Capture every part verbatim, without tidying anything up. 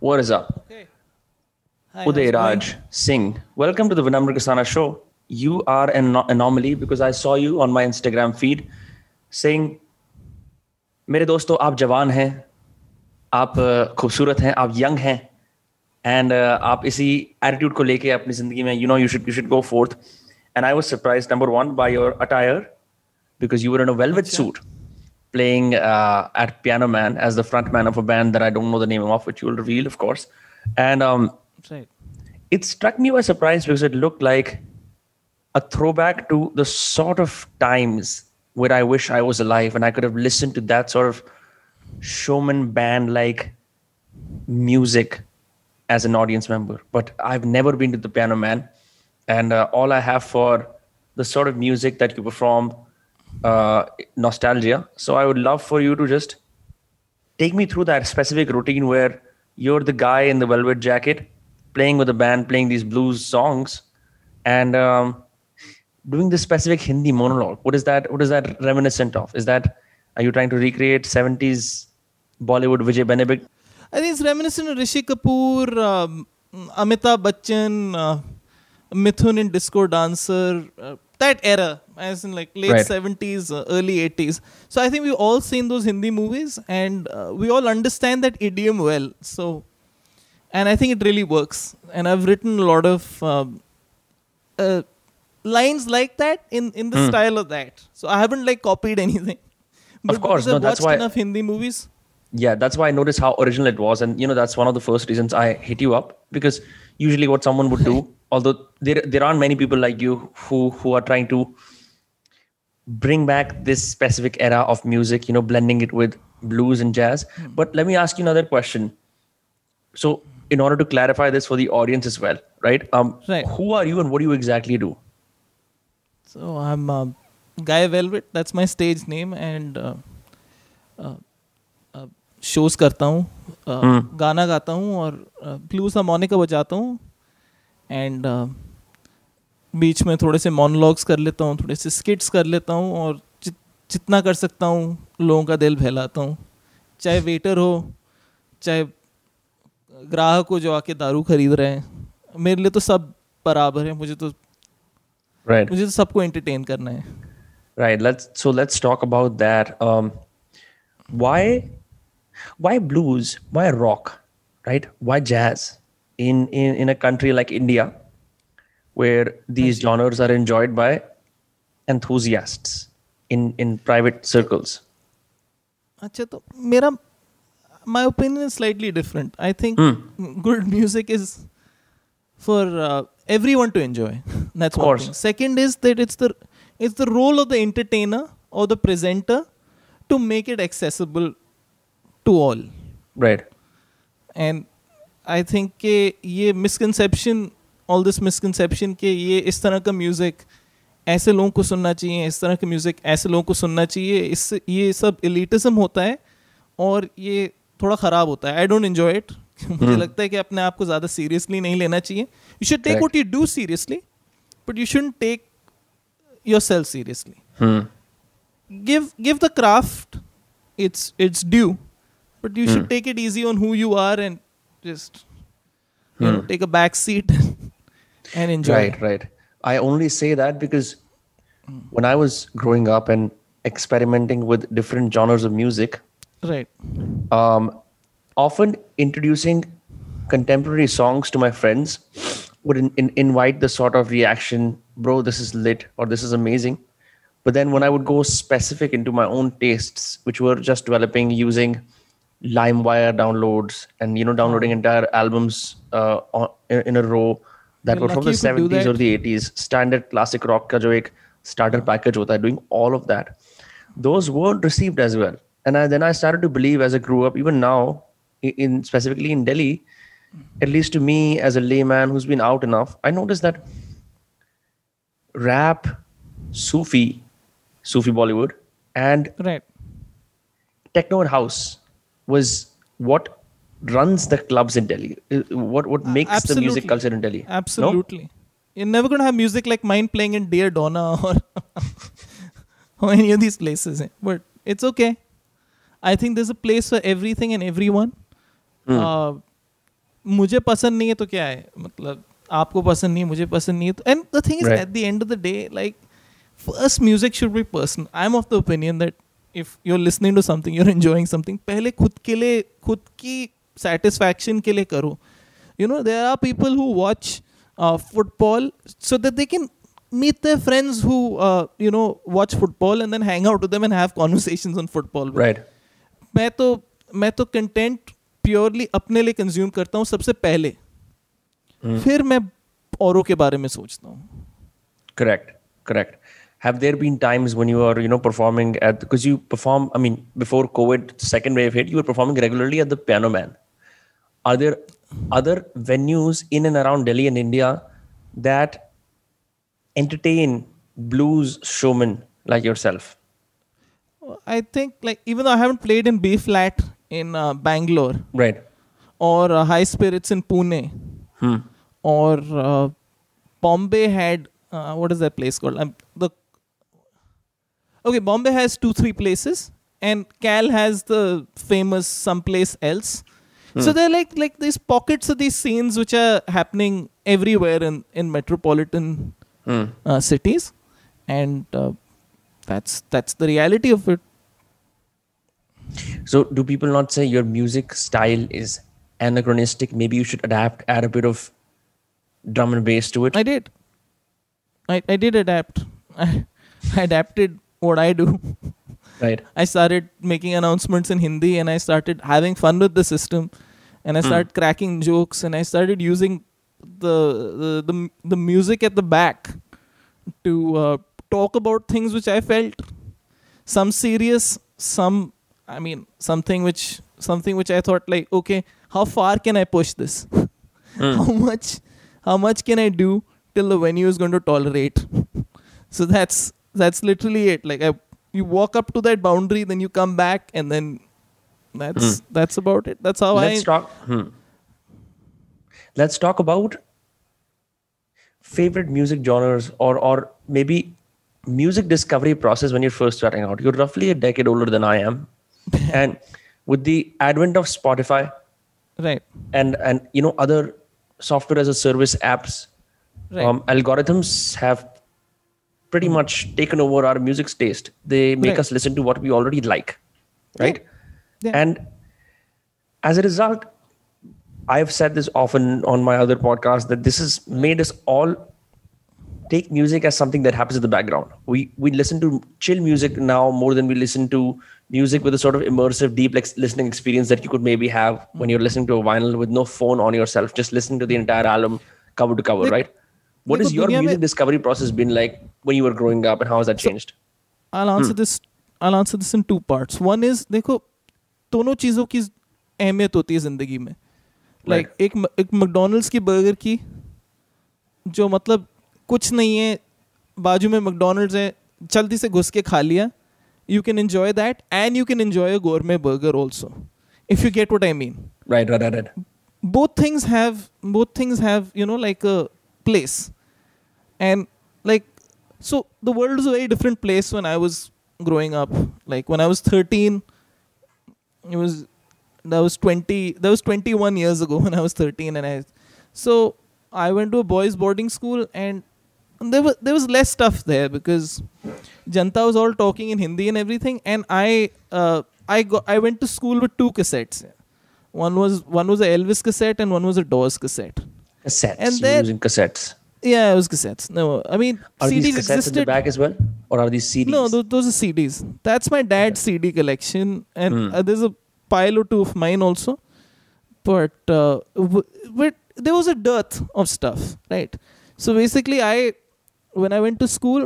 What is up? Hey. Hi, Uday Raj Singh. Welcome to the Vinamrakasana show. You are an anomaly because I saw you on my Instagram feed saying, मेरे दोस्तों आप जवान हैं, आप खूबसूरत हैं, आप यंग हैं, and uh, आप इसी attitude को लेके अपनी जिंदगी में, you know, you should you should go forth. And I was surprised, number one, by your attire because you were in a velvet okay. suit. Playing uh, at Piano Man as the front man of a band that I don't know the name of, which you will reveal, of course. And um, right. it struck me by surprise because it looked like a throwback to the sort of times where I wish I was alive and I could have listened to that sort of showman band-like music as an audience member. But I've never been to the Piano Man. And uh, all I have for the sort of music that you perform Uh, nostalgia. So I would love for you to just take me through that specific routine where you're the guy in the velvet jacket playing with a band, playing these blues songs and um, doing this specific Hindi monologue. What is that? What is that reminiscent of? Is that, are you trying to recreate seventies Bollywood Vijay Benedict? I think it's reminiscent of Rishi Kapoor, um, Amitabh Bachchan, uh, Mithun in Disco Dancer, uh, that era. As in like late right. seventies, uh, early eighties. So I think we've all seen those Hindi movies and uh, we all understand that idiom well. So, and I think it really works. And I've written a lot of uh, uh, lines like that in, in the mm. style of that. So I haven't like copied anything. But of course, no, I've that's watched why enough Hindi movies. Yeah, that's why I noticed how original it was. And you know, that's one of the first reasons I hit you up because usually what someone would do, although there there aren't many people like you who who are trying to bring back this specific era of music, you know, blending it with blues and jazz. Mm. But let me ask you another question. So in order to clarify this for the audience as well, right? Um, right. Who are you and what do you exactly do? So I'm uh, Guy Velvet. That's my stage name. And uh, uh, uh, shows karta hoon, uh, mm. gaana gaata hoon, aur uh, blues harmonica bajata hoon. And uh, बीच में थोड़े से monologues कर लेता हूँ, थोड़े से skits कर लेता हूँ और जित, जितना कर सकता हूँ लोगों का दिल बहलाता हूँ, चाहे वेटर हो चाहे ग्राहक हो जो आके दारू खरीद रहे हैं, मेरे लिए तो सब बराबर है, मुझे तो right. मुझे तो सबको entertain करना है. Right. Let's so let's talk about that. Um, why why blues? Why rock? Right? Why jazz? In in in a country like India, where these genres are enjoyed by enthusiasts in, in private circles. Achha, toh, mera, my opinion is slightly different. I think mm. good music is for uh, everyone to enjoy. That's of course. One thing. Second is that it's the it's the role of the entertainer or the presenter to make it accessible to all. Right. And I think ke ye misconception. All this misconception कि ये इस तरह का music ऐसे लोगों को सुनना चाहिए, इस तरह का म्यूजिक ऐसे लोगों को सुनना चाहिए, इस ये सब एलिटिज्म होता है और ये थोड़ा खराब होता है. I don't enjoy it. मुझे लगता है कि अपने आप को ज़्यादा सीरियसली नहीं लेना चाहिए. You should take what you do seriously but you shouldn't take yourself seriously. Give give the craft its its due but you should take it easy on who you are and just you know take a back seat and enjoy. Right, right. I only say that because mm. when I was growing up and experimenting with different genres of music, right, um, often introducing contemporary songs to my friends would in, in, invite the sort of reaction, bro, this is lit or this is amazing. But then when I would go specific into my own tastes, which were just developing using Lime Wire downloads and, you know, downloading entire albums uh, on, in, in a row, that were from the seventies or the eighties, standard classic rock ka jo ek starter package hota hai, doing all of that. Those weren't received as well. And I, then I started to believe as I grew up, even now, in specifically in Delhi, at least to me as a layman who's been out enough, I noticed that rap, Sufi, Sufi Bollywood, and right. techno and house was what runs the clubs in Delhi. What what makes absolutely. The music culture in Delhi? Absolutely. No? You're never going to have music like mine playing in Dear Donna or, or any of these places. But it's okay. I think there's a place for everything and everyone. Mm. Uh, मुझे पसंद नहीं है तो क्या है, मतलब आपको पसंद नहीं है, मुझे पसंद नहीं है तो, and the thing is at the end of the day like first music should be personal. I am of the opinion that if you are listening to something you are enjoying something, पहले खुद के लिए, खुद की satisfaction के लिए करो. You know there are people who watch football so that they can meet their friends who, uh, you know, watch football and then hang out with them and have conversations on football. Right. मैं तो मैं तो content purely अपने लिए consume करता हूँ सबसे पहले. Mm. फिर मैं औरों के बारे में सोचता हूँ. Correct. Correct. Have there been times when you are, you know, performing at, because you perform, I mean, before COVID, second wave hit, you were performing regularly at the Piano Man. Are there other venues in and around Delhi and India that entertain blues showmen like yourself? I think, like, even though I haven't played in B flat in uh, Bangalore, right, or uh, High Spirits in Pune, hmm. or uh, Bombay had uh, what is that place called? Um, the okay, Bombay has two three places, and Cal has the famous someplace else. Hmm. So they're like like these pockets of these scenes which are happening everywhere in in metropolitan. Mm. Uh, cities, and uh, that's that's the reality of it. So do people not say your music style is anachronistic, maybe you should adapt, add a bit of drum and bass to it? I did I, I did adapt I adapted what I do. Right. I started making announcements in Hindi, and I started having fun with the system, and I started mm. cracking jokes, and I started using The, the the the music at the back to uh, talk about things which I felt, some serious, some I mean something which something which I thought like, okay, how far can I push this? Mm. How much how much can I do till the venue is going to tolerate? So that's that's literally it. Like I, you walk up to that boundary, then you come back, and then that's mm. that's about it. That's how Let's I. Talk. Hmm. Let's talk about favorite music genres, or or maybe music discovery process when you're first starting out. You're roughly a decade older than I am. And with the advent of Spotify, right, and and you know other software as a service apps, right. um, algorithms have pretty much taken over our music's taste. They make right. us listen to what we already like, right? Yeah. Yeah. And as a result, I've said this often on my other podcast that this has made us all take music as something that happens in the background. We we listen to chill music now more than we listen to music with a sort of immersive, deep like, listening experience that you could maybe have when you're listening to a vinyl with no phone on yourself, just listening to the entire album cover to cover, like, right? What like has your music mein... discovery process been like when you were growing up, and how has that changed? So, I'll answer hmm. this. I'll answer this in two parts. One is, देखो, दोनों चीजों की अहमियत होती है जिंदगी में. Like like, एक एक मैकडोनल्ड्स की बर्गर की जो मतलब कुछ नहीं है, बाजू में मैकडोनल्ड्स है, जल्दी से घुस के खा लिया, you can enjoy that and you can enjoy a gourmet burger also if you get what I mean. Right right right both things have both things have you know like a place and like so the world is a very different place when I was growing up. Like when I was thirteen it was That was twenty. That was twenty-one years ago when I was thirteen, and I. So I went to a boys' boarding school, and there was there was less stuff there because Janta was all talking in Hindi and everything, and I uh, I got I went to school with two cassettes. One was one was a Elvis cassette, and one was a Doors cassette. Cassettes. And then, you're using cassettes. Yeah, it was cassettes. No, I mean are C Ds these cassettes existed. In the back as well, or are these C Ds? No, those, those are C Ds. That's my dad's okay. C D collection, and hmm. uh, there's a. pile or two of mine also, but uh, w- but there was a dearth of stuff, right? So basically, I when I went to school,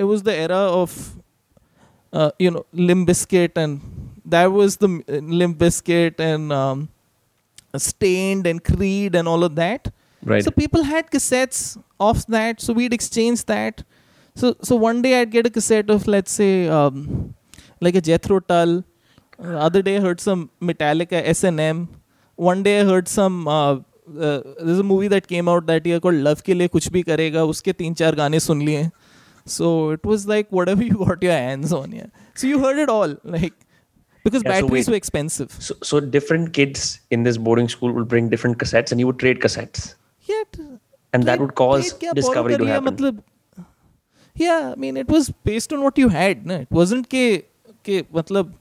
it was the era of uh, you know Limp Bizkit, and that was the uh, Limp Bizkit and um, Stained and Creed and all of that. Right. So people had cassettes of that, so we'd exchange that. So so one day I'd get a cassette of, let's say, um, like a Jethro Tull. The other day I heard some Metallica, S and M. One day I heard some, uh, uh, there's a movie that came out that year called Love Ke Liye Kuch Bhi Karega. Uske teen char gaane sun liye. So it was like whatever you got your hands on. Yeah. So you heard it all. Like Because yeah, batteries so were expensive. So, so different kids in this boarding school would bring different cassettes and you would trade cassettes. Yeah. And trade, that would cause trade, discovery to happen. Yeah, I mean, it was based on what you had. Na? It wasn't ke, ke, matlab,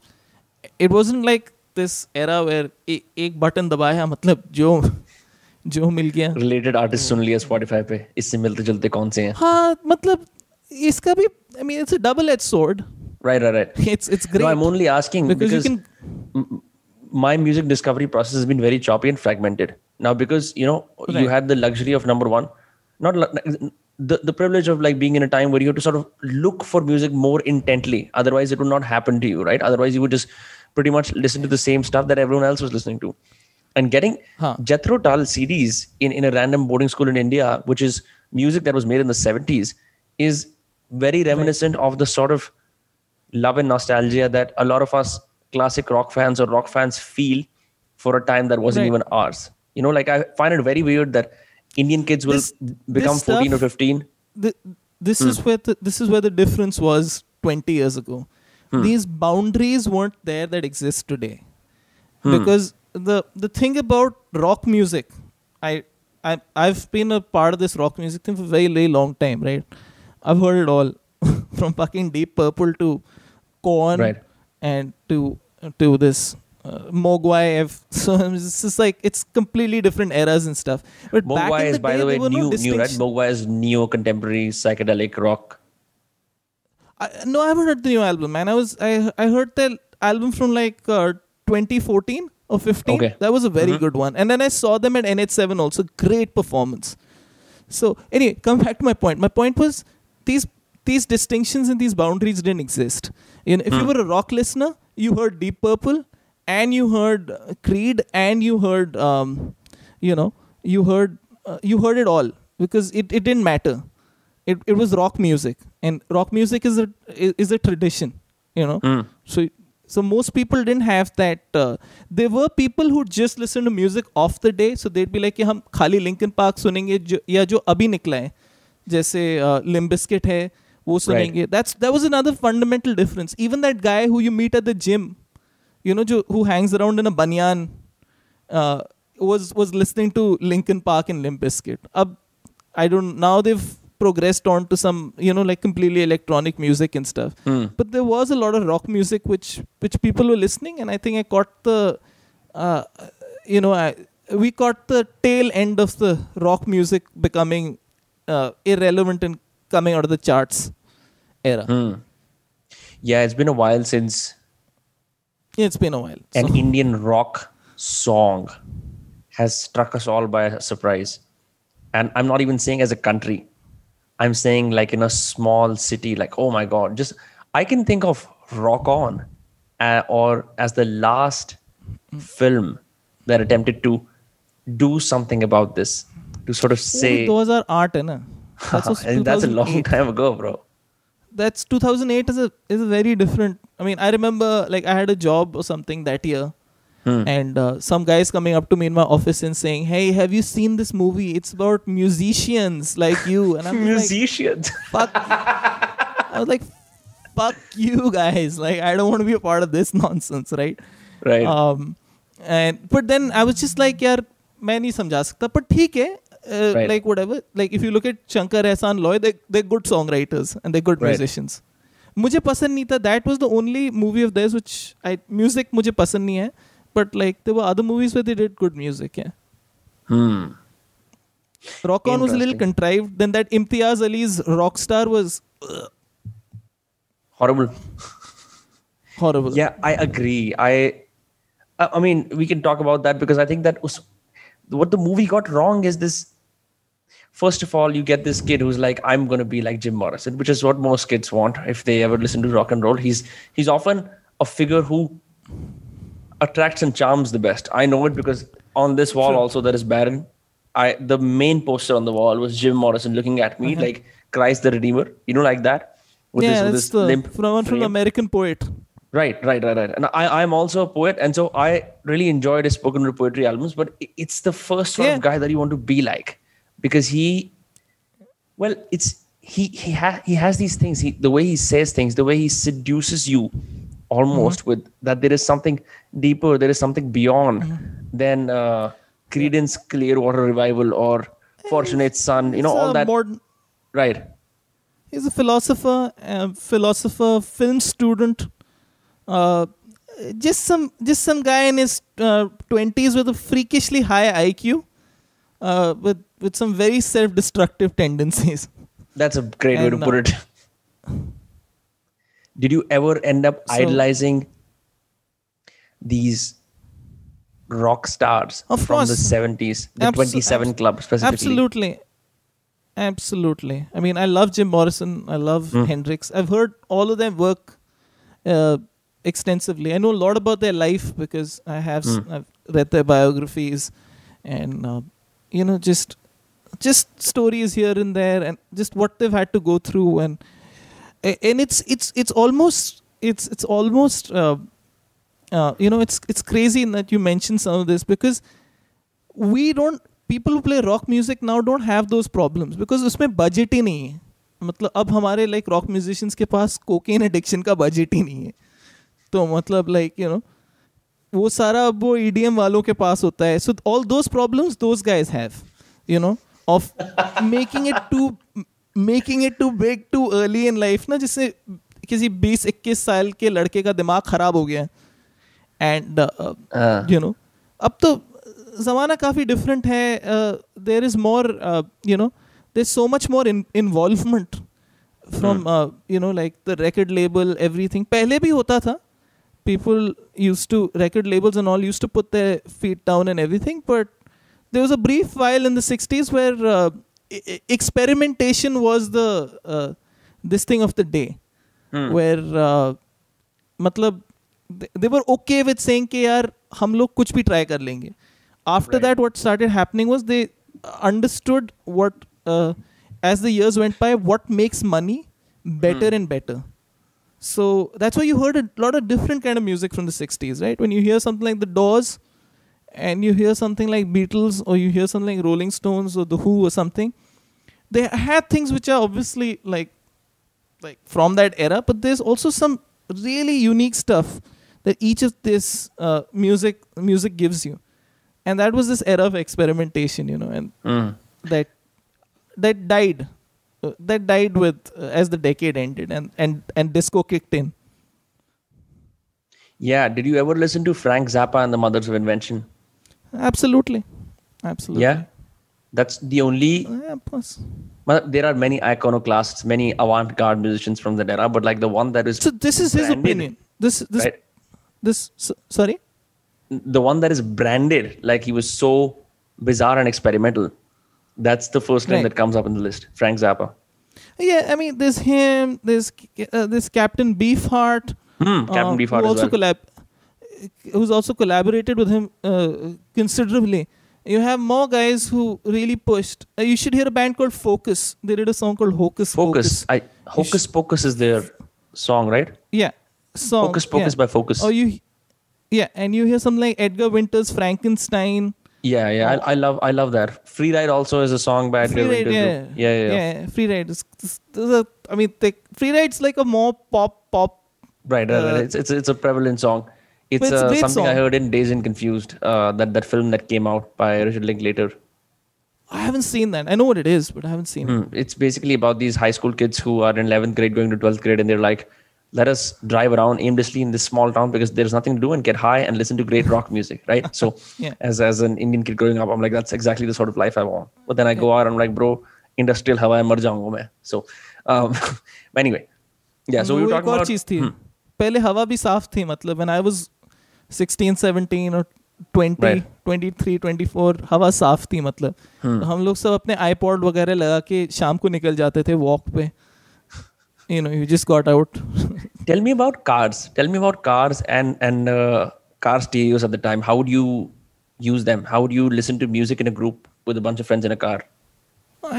it wasn't like this era where e- ek button dabaya, matlab, jo, jo mil gaya. Related artists sun liya Spotify pe. Isse milte julte kaun se hain? Haan, matlab, iska bhi, I mean, it's a double-edged sword. Right, right, right. It's it's great. No, I'm only asking because, because you can... my music discovery process has been very choppy and fragmented. Now, because, you know, right. you had the luxury of number one, not the, the privilege of like being in a time where you have to sort of look for music more intently. Otherwise, it would not happen to you, right? Otherwise, you would just pretty much listen to the same stuff that everyone else was listening to. And getting huh. Jethro Tull C Ds in, in a random boarding school in India, which is music that was made in the seventies, is very reminiscent right. of the sort of love and nostalgia that a lot of us classic rock fans or rock fans feel for a time that wasn't right. even ours. You know, like I find it very weird that Indian kids will this, become this fourteen stuff, or fifteen. The, this hmm. is where the, this is where the difference was twenty years ago. Hmm. These boundaries weren't there that exist today, hmm. because the the thing about rock music, I I I've been a part of this rock music thing for a very very long time, right? I've heard it all. From fucking Deep Purple to Korn right. and to to this uh, Mogwai. F. So it's just like, it's completely different eras and stuff. But Mogwai back in is, the by day, the way, new, no new, right? Mogwai is neo-contemporary psychedelic rock. I, no, I haven't heard the new album, man. I was I, I heard the album from like uh, twenty fourteen or fifteen. Okay. That was a very mm-hmm. good one. And then I saw them at N H seven also. Great performance. So anyway, come back to my point. My point was these... These distinctions and these boundaries didn't exist. You know, if hmm. you were a rock listener, you heard Deep Purple, and you heard Creed, and you heard, um, you know, you heard, uh, you heard it all because it, it didn't matter. It it was rock music, and rock music is a is a tradition. You know, hmm. so so most people didn't have that. Uh, there were people who just listened to music off the day, so they'd be like, "Ye hum khali Linkin Park sunenge jo, ya jo abhi nikla hai, jaise uh, Limp Bizkit hai." Right. That's that was another fundamental difference. Even that guy who you meet at the gym, you know, jo, who hangs around in a banyan, uh, was was listening to Linkin Park and Limp Bizkit. Ab, I don't. Now they've progressed on to some, you know, like completely electronic music and stuff. Mm. But there was a lot of rock music which which people were listening, and I think I caught the, uh, you know, I, we caught the tail end of the rock music becoming uh, irrelevant and coming out of the charts. Era. Mm. Yeah, it's been a while since yeah, it's been a while. So. An Indian rock song has struck us all by a surprise. And I'm not even saying as a country. I'm saying like in a small city, like, oh my God, just I can think of Rock On uh, or as the last mm. film that attempted to do something about this, to sort of say... Those are art, hai na? That's, and that's a long time ago, bro. That's two thousand eight is a is a very different. I mean, I remember like I had a job or something that year, hmm. and uh, some guys coming up to me in my office and saying, "Hey, have you seen this movie? It's about musicians like you." And I'm musicians. Like, fuck. I was like, "Fuck you guys!" Like, I don't want to be a part of this nonsense, right? Right. Um, and but then I was just like, "Yaar, main nahi samjha sakta." But theek hai. Uh, right. Like whatever, like if you look at Shankar, Ehsaan, Loy, they, they're good songwriters and they're good right. musicians. Mujhe pasand nahi tha. That was the only movie of theirs which I, music mujhe pasand nahi hai. But like there were other movies where they did good music. Yeah. Hmm. Rock On was a little contrived. Then that Imtiaz Ali's Rockstar was uh, horrible. Horrible. Yeah, I agree. I, I mean, we can talk about that because I think that was. What the movie got wrong is this. First of all, you get this kid who's like, I'm going to be like Jim Morrison, which is what most kids want if they ever listen to rock and roll. He's he's often a figure who attracts and charms the best. I know it because on this wall sure. also there is Baron. I the main poster on the wall was Jim Morrison looking at me mm-hmm. like Christ the Redeemer. You know, like that. With yeah, this, that's with this limp from an American poet. Right, right, right, right. And I, I'm also a poet. And so I really enjoyed his spoken word poetry albums, but it's the first sort yeah. of guy that you want to be like because he, well, it's, he, he, ha- he has these things, he, the way he says things, the way he seduces you almost mm-hmm. with that there is something deeper, there is something beyond mm-hmm. than uh, Creedence Clearwater Revival or Fortunate Son, you know, all that. Modern, right. He's a philosopher, a philosopher, film student, uh, just some just some guy in his twenties uh, with a freakishly high I Q, uh, with with some very self-destructive tendencies. That's a great and, way to put it. Uh, Did you ever end up so, idolizing these rock stars from course. the seventies, the Absol- twenty-seven abs- Club specifically? Absolutely. Absolutely. I mean, I love Jim Morrison. I love mm. Hendrix. I've heard all of them work uh, extensively. I know a lot about their life because I have mm. s- I've read their biographies and, uh, you know, just just stories here and there and just what they've had to go through. And And it's it's it's almost it's it's almost uh, uh, you know it's it's crazy that you mentioned some of this, because we don't people who play rock music now don't have those problems because उसमें budget ही नहीं है. मतलब अब हमारे like rock musicians के पास cocaine addiction का budget ही नहीं है. तो मतलब like you know वो सारा अब वो E D M वालों के पास होता है. So all those problems those guys have, you know, of making it too. Making it too big too early in life, ना जिससे किसी बीस इक्कीस साल के लड़के का दिमाग खराब हो गया है. And uh, uh. you know, अब तो ज़माना काफ़ी different है. uh, there is more, uh, you know, there's so much more in, involvement from, uh, you know, like the record label, everything. पहले भी होता था. People used to, record labels and all used to put their feet down and everything. But there was a brief while in the sixties where uh, I- experimentation was the uh, this thing of the day, hmm. where uh, matlab they, they were okay with saying कि यार हम लोग कुछ भी try कर लेंगे. After right. that, what started happening was they understood what uh, as the years went by, what makes money better hmm. and better. So that's why you heard a lot of different kind of music from the sixties, right? When you hear something like the Doors, and you hear something like Beatles, or you hear something like Rolling Stones or The Who or something, they had things which are obviously like like from that era, but there's also some really unique stuff that each of this uh, music music gives you. And that was this era of experimentation, you know, and mm. that that died uh, that died with uh, as the decade ended and, and, and disco kicked in. Yeah. Did you ever listen to Frank Zappa and the Mothers of Invention? Absolutely. Absolutely. Yeah. That's the only... Yeah, plus. Well, there are many iconoclasts, many avant-garde musicians from that era, but like the one that is... So this is branded, his opinion. This, this, right? this, so, sorry? The one that is branded, like he was so bizarre and experimental. That's the first name right. that comes up in the list. Frank Zappa. Yeah. I mean, there's him, there's, uh, there's Captain Beefheart. Hmm, Captain uh, Beefheart who also as well. collab- who's also collaborated with him uh, considerably. You have more guys who really pushed. Uh, you should hear a band called Focus. They did a song called Hocus Pocus. Focus. I, Hocus sh- Pocus is their song, right? Yeah. Song, Hocus Pocus yeah. by Focus. Oh, you. Yeah, and you hear something like Edgar Winter's Frankenstein. Yeah, yeah, I, I love, I love that. Free Ride also is a song by Edgar Winter. Yeah. Yeah, yeah, yeah, yeah. Free Ride is. This, this is a, I mean, they, Free Ride's like a more pop, pop. Right, right, right. Uh, it's it's it's a prevalent song. It's, it's uh, something song. I heard in Dazed and Confused. Uh, that that film that came out by Richard Linklater. I haven't seen that. I know what it is, but I haven't seen mm. it. It's basically about these high school kids who are in eleventh grade going to twelfth grade, and they're like, "Let us drive around aimlessly in this small town because there's nothing to do and get high and listen to great rock music." Right. So, yeah. as as an Indian kid growing up, I'm like, that's exactly the sort of life I want. But then I go out, I'm like, bro, industrial hawa mar jaunga main. So, um, anyway, yeah. So we were talking about. Hmm. पहले हवा भी साफ थी मतलब when I was sixteen, seventeen or twenty right. twenty-three, twenty-four हवा साफ थी मतलब hmm. हम लोग सब अपने iPod वगैरह लगा के शाम को निकल जाते थे walk पे. You know, you just got out. Tell me about cars. Tell me about cars and and uh, car stereos at the time. How would you use them? How would you listen to music in a group with a bunch of friends in a car?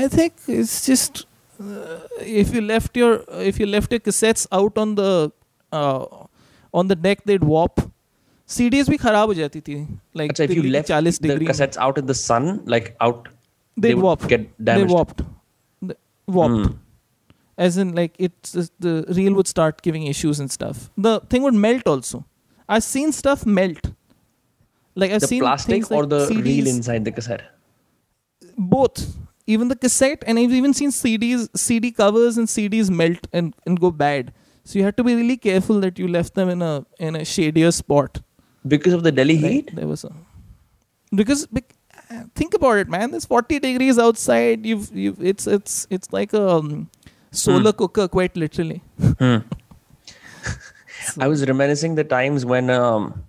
I think it's just uh, if you left your if you left your cassettes out on the Uh, on the deck they'd warp. C Ds bhi kharab ho jati thi. Like if you left the degree. Cassettes out in the sun, like out, they'd they would warp. Get damaged. They warped. They warped. Mm. As in, like, it's uh, the reel would start giving issues and stuff. The thing would melt also. I've seen stuff melt. Like I've the seen plastic or like the C Ds. Reel inside the cassette? Both. Even the cassette, and I've even seen C Ds, C D covers and C Ds melt and, and go bad. So you had to be really careful that you left them in a in a shadier spot. Because of the Delhi right? heat? There was a, because bec- think about it, man. There's forty degrees outside. You've you've it's it's it's like a um, solar hmm. cooker, quite literally. Hmm. So. I was reminiscing the times when um,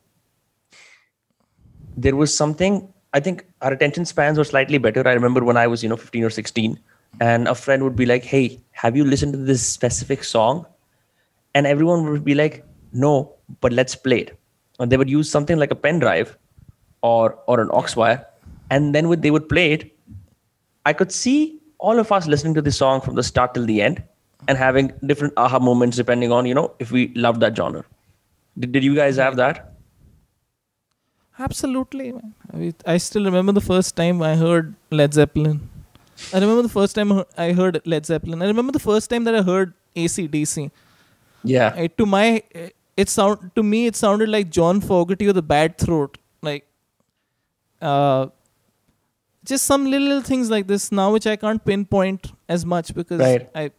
there was something. I think our attention spans were slightly better. I remember when I was, you know, fifteen or sixteen, and a friend would be like, "Hey, have you listened to this specific song?" And everyone would be like, "No, but let's play it." And they would use something like a pen drive or or an aux wire, and then when they would play it, I could see all of us listening to the song from the start till the end, and having different aha moments depending on, you know, if we loved that genre. Did, did you guys have that? Absolutely, man. I, mean, I still remember the first time I heard Led Zeppelin. I remember the first time I heard Led Zeppelin. I remember the first time that I heard A C D C. Yeah. I, to my, it sound to me it sounded like John Fogerty or the Bad Throat, like, uh, just some little, little things like this now which I can't pinpoint as much because right. I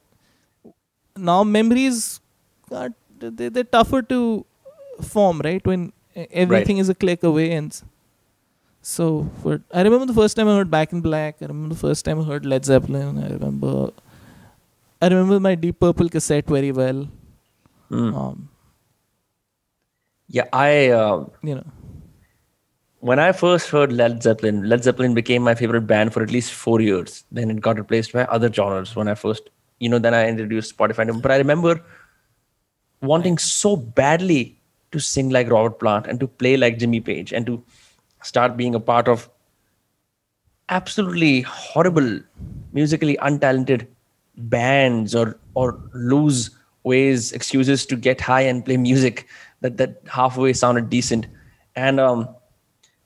now memories, God, they they're tougher to form, right? When everything right. is a click away. And so for, I remember the first time I heard Back in Black. I remember the first time I heard Led Zeppelin. I remember I remember my Deep Purple cassette very well. Mm. Um, yeah, I uh, you know when I first heard Led Zeppelin, Led Zeppelin became my favorite band for at least four years. Then it got replaced by other genres when I first, you know, then I introduced Spotify. But I remember wanting so badly to sing like Robert Plant and to play like Jimmy Page and to start being a part of absolutely horrible, musically untalented bands or or loose ways, excuses to get high and play music that, that halfway sounded decent. And um,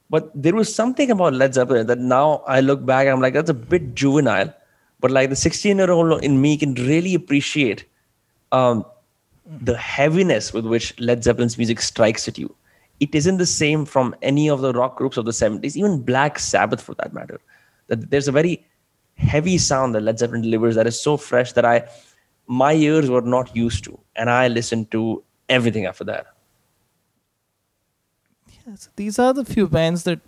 but there was something about Led Zeppelin that now I look back and I'm like, that's a bit juvenile. But like the sixteen-year-old in me can really appreciate um, the heaviness with which Led Zeppelin's music strikes at you. It isn't the same from any of the rock groups of the seventies, even Black Sabbath for that matter. That there's a very heavy sound that Led Zeppelin delivers that is so fresh that I, my ears were not used to, and I listened to everything after that. Yeah, so these are the few bands that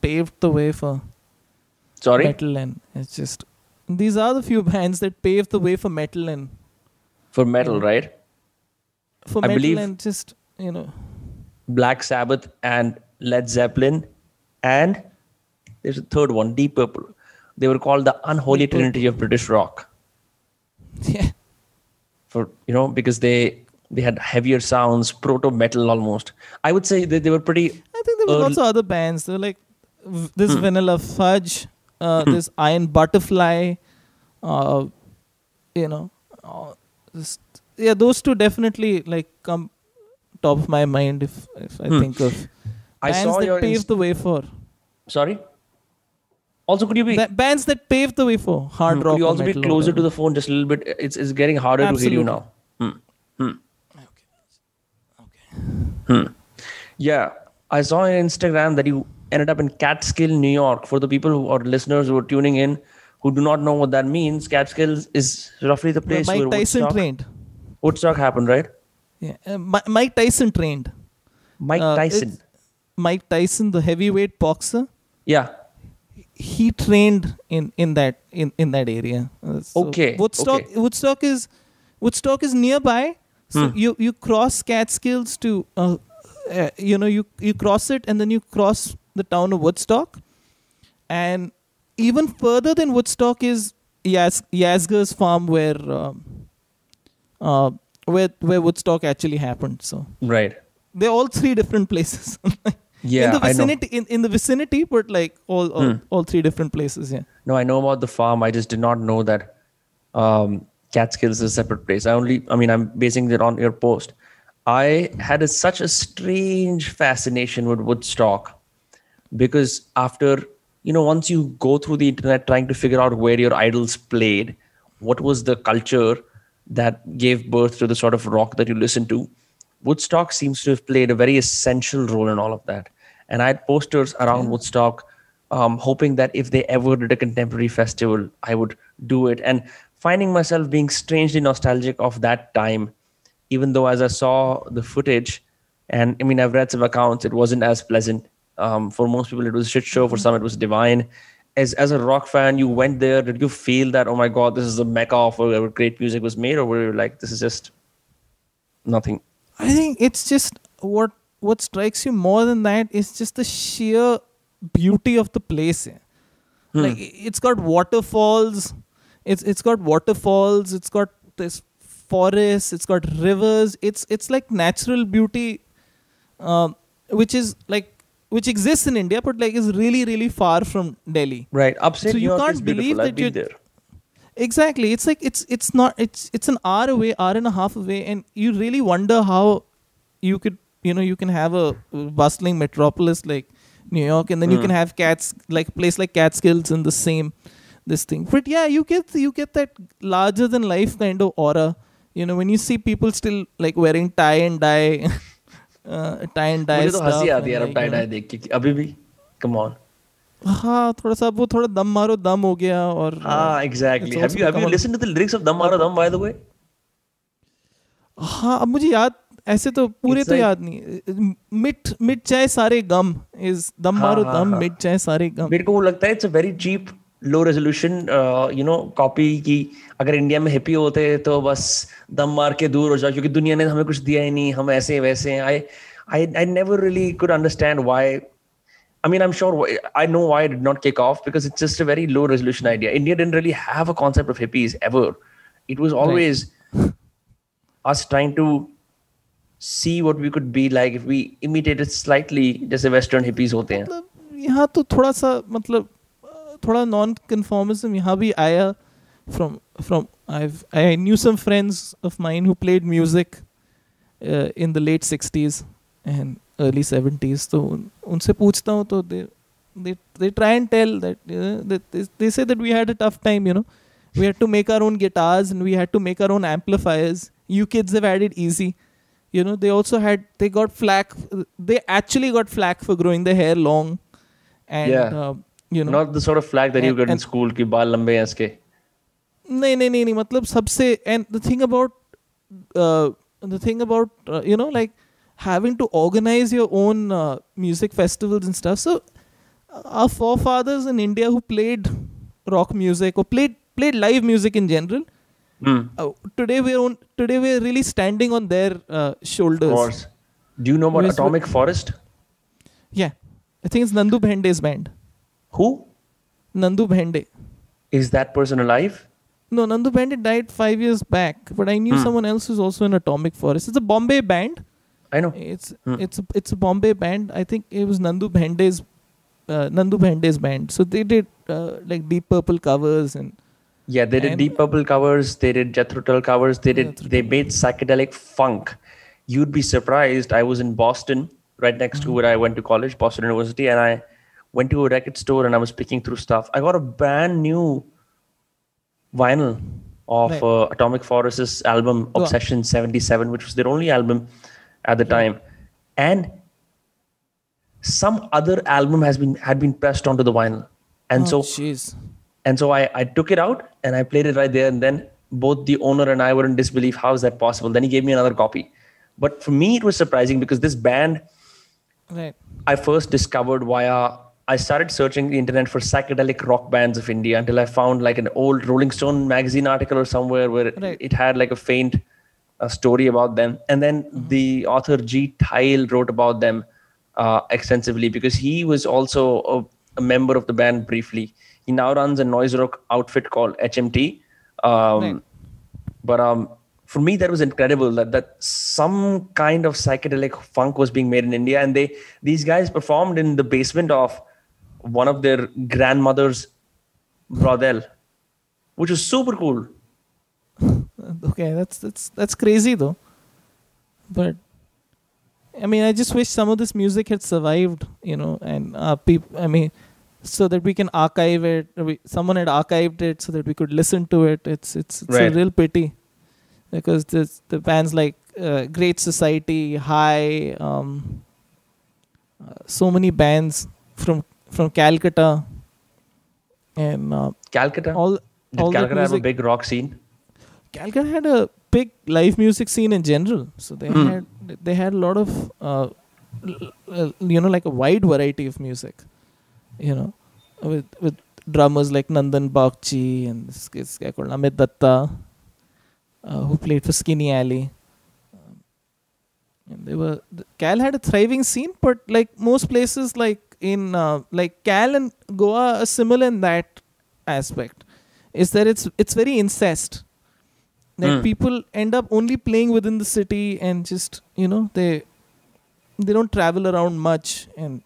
paved the way for Sorry? metal, and it's just these are the few bands that paved the way for metal and for metal, right? For I metal believe and just, you know, Black Sabbath and Led Zeppelin, and there's a third one, Deep Purple. They were called the unholy trinity of British rock. Yeah. For, you know, because they they had heavier sounds, proto-metal almost. I would say that they were pretty... I think there were early. also other bands. There were like this hmm. Vanilla Fudge, uh, hmm. this Iron Butterfly, uh, you know, uh, this... Yeah, those two definitely like come top of my mind if, if I hmm. think of I bands saw that your paved inst- the way for. Sorry? Also, could you be... That bands that paved the way for hard hmm. rock. Could you also be closer to the phone just a little bit? It's it's getting harder Absolutely. to hear you now. Hmm. Hmm. Okay. Okay. Hmm. Yeah, I saw on Instagram that you ended up in Catskill, New York. For the people who are listeners who are tuning in who do not know what that means, Catskills is roughly the place yeah, where Mike Tyson Woodstock, trained. Woodstock happened, right? Yeah, uh, Ma- Mike Tyson trained. Mike uh, Tyson. Mike Tyson, the heavyweight boxer. Yeah. He trained in, in that in, in that area. Uh, so okay. Woodstock okay. Woodstock is Woodstock is nearby. So hmm. you, you cross Catskills to uh, uh, you know you you cross it and then you cross the town of Woodstock, and even further than Woodstock is Yaz- Yazger's farm where. Um, Uh, where where Woodstock actually happened. So right, they're all three different places. yeah, in the vicinity, I know. In, in the vicinity, but like all all, hmm. all three different places. Yeah. No, I know about the farm. I just did not know that um, Catskills is a separate place. I only, I mean, I'm basing it on your post. I had a, such a strange fascination with Woodstock because after you know, once you go through the internet trying to figure out where your idols played, what was the culture. that gave birth to the sort of rock that you listen to, Woodstock seems to have played a very essential role in all of that. And I had posters around yeah. Woodstock, um, hoping that if they ever did a contemporary festival, I would do it. And finding myself being strangely nostalgic of that time, even though as I saw the footage, and I mean, I've read some accounts, it wasn't as pleasant. Um, for most people, it was a shit show. For some, it was divine. As as a rock fan, you went there. Did you feel that, oh my God, this is the mecca of where great music was made? Or were you like, this is just nothing? I think it's just what what strikes you more than that is just the sheer beauty of the place. Hmm. Like it's got waterfalls, it's it's got waterfalls, it's got this forest, it's got rivers. It's it's like natural beauty, um, which is like which exists in India, but like is really really far from Delhi. Right, upstate so New you York can't is believe that you're there. Exactly. It's like it's it's not it's it's an hour away, hour and a half away, and you really wonder how you could you know you can have a bustling metropolis like New York, and then mm. you can have cats like place like Catskills in the same this thing. But yeah, you get you get that larger than life kind of aura. You know, when you see people still like wearing tie and dye, uh, tie and dye stuff. मुझे तो हंसी आती है अब tie dye देख के अभी भी. Come on. हाँ थोड़ा सा वो थोड़ा दम मारो दम हो गया और हाँ exactly. Have you have you listened to the lyrics of दम मारो दम by the way? हाँ अब मुझे याद ऐसे तो पूरे तो याद नहीं मिट मिट जाए सारे गम is दम मारो दम मिट जाए सारे गम मेरे को वो लगता है it's a very cheap low resolution you know copy की अगर इंडिया में hippie होते तो बस दम मार के दूर हो जाओ क्योंकि दुनिया ने हमें कुछ दिया ही नहीं हम ऐसे वैसे I I I never really could understand why I mean, I'm sure I know why it did not kick off because it's just a very low resolution idea. India didn't really have a concept of hippies ever. It was always right. us trying to see what we could be like if we imitated slightly जैसे Western hippies होते हैं. मतलब यहाँ तो थोड़ा सा मतलब थोड़ा non-conformism यहाँ भी आया from from I've I knew some friends of mine who played music uh, in the late sixties and. Early seventies, तो उनसे पूछता हूँ तो they they they try and tell that you know, they, they they say that we had a tough time, you know, we had to make our own guitars and we had to make our own amplifiers. You kids have had it easy, you know. They also had they got flack. They actually got flack for growing their hair long, and yeah. uh, you know, not the sort of flack that and, you get in school कि बाल लंबे हैं इसके. नहीं नहीं नहीं नहीं मतलब सबसे and the thing about uh, the thing about uh, you know like. Having to organize your own uh, music festivals and stuff. So uh, our forefathers in India who played rock music or played played live music in general, mm. uh, today we're on, today we're really standing on their uh, shoulders. Of course. Do you know about Where's Atomic what? Forest? Yeah. I think it's Nandu Bhende's band. Who? Nandu Bhende. Is that person alive? No, Nandu Bhende died five years back. But I knew mm. someone else who's also in Atomic Forest. It's a Bombay band. I know it's hmm. it's a, it's a Bombay band. I think it was Nandu Bhende's uh, Nandu Bhende's band. So they did uh, like Deep Purple covers and yeah, they did Deep Purple covers. They did Jethro Tull covers. They did Jethro they made psychedelic funk. You'd be surprised. I was in Boston, right next mm-hmm. to where I went to college, Boston University, and I went to a record store and I was picking through stuff. I got a brand new vinyl of right. uh, Atomic Forest's album Go Obsession on. seventy-seven, which was their only album. At the time, and some other album has been had been pressed onto the vinyl, and oh, so geez. and so I, I took it out and I played it right there, and then both the owner and I were in disbelief. How is that possible? Then he gave me another copy, but for me it was surprising because this band, right. I first discovered via I started searching the internet for psychedelic rock bands of India until I found like an old Rolling Stone magazine article or somewhere where right. it, it had like a faint. A story about them, and then mm-hmm. the author G. Tyle wrote about them uh, extensively because he was also a, a member of the band briefly. He now runs a noise rock outfit called H M T. Um, right. But um, for me, that was incredible that that some kind of psychedelic funk was being made in India, and they these guys performed in the basement of one of their grandmother's brothel, which was super cool. Okay, that's that's that's crazy though. But I mean, I just wish some of this music had survived, you know, and uh, people. I mean, so that we can archive it. We, someone had archived it so that we could listen to it. It's it's, it's right. a real pity. because this, the bands like uh, Great Society, High, um, uh, so many bands from from Calcutta and uh, Calcutta. All, Did all Calcutta music, have a big rock scene? Calcutta had a big live music scene in general, so they mm. had they had a lot of uh, you know, like a wide variety of music, you know, with with drummers like Nandan Bakchi and this guy called Amit Datta, uh, who played for Skinny Alley. Um, and they were the, Cal had a thriving scene, but like most places, like in uh, like Cal and Goa are similar in that aspect. Is that it's it's very incest. That mm. people end up only playing within the city and just, you know, they they don't travel around much, and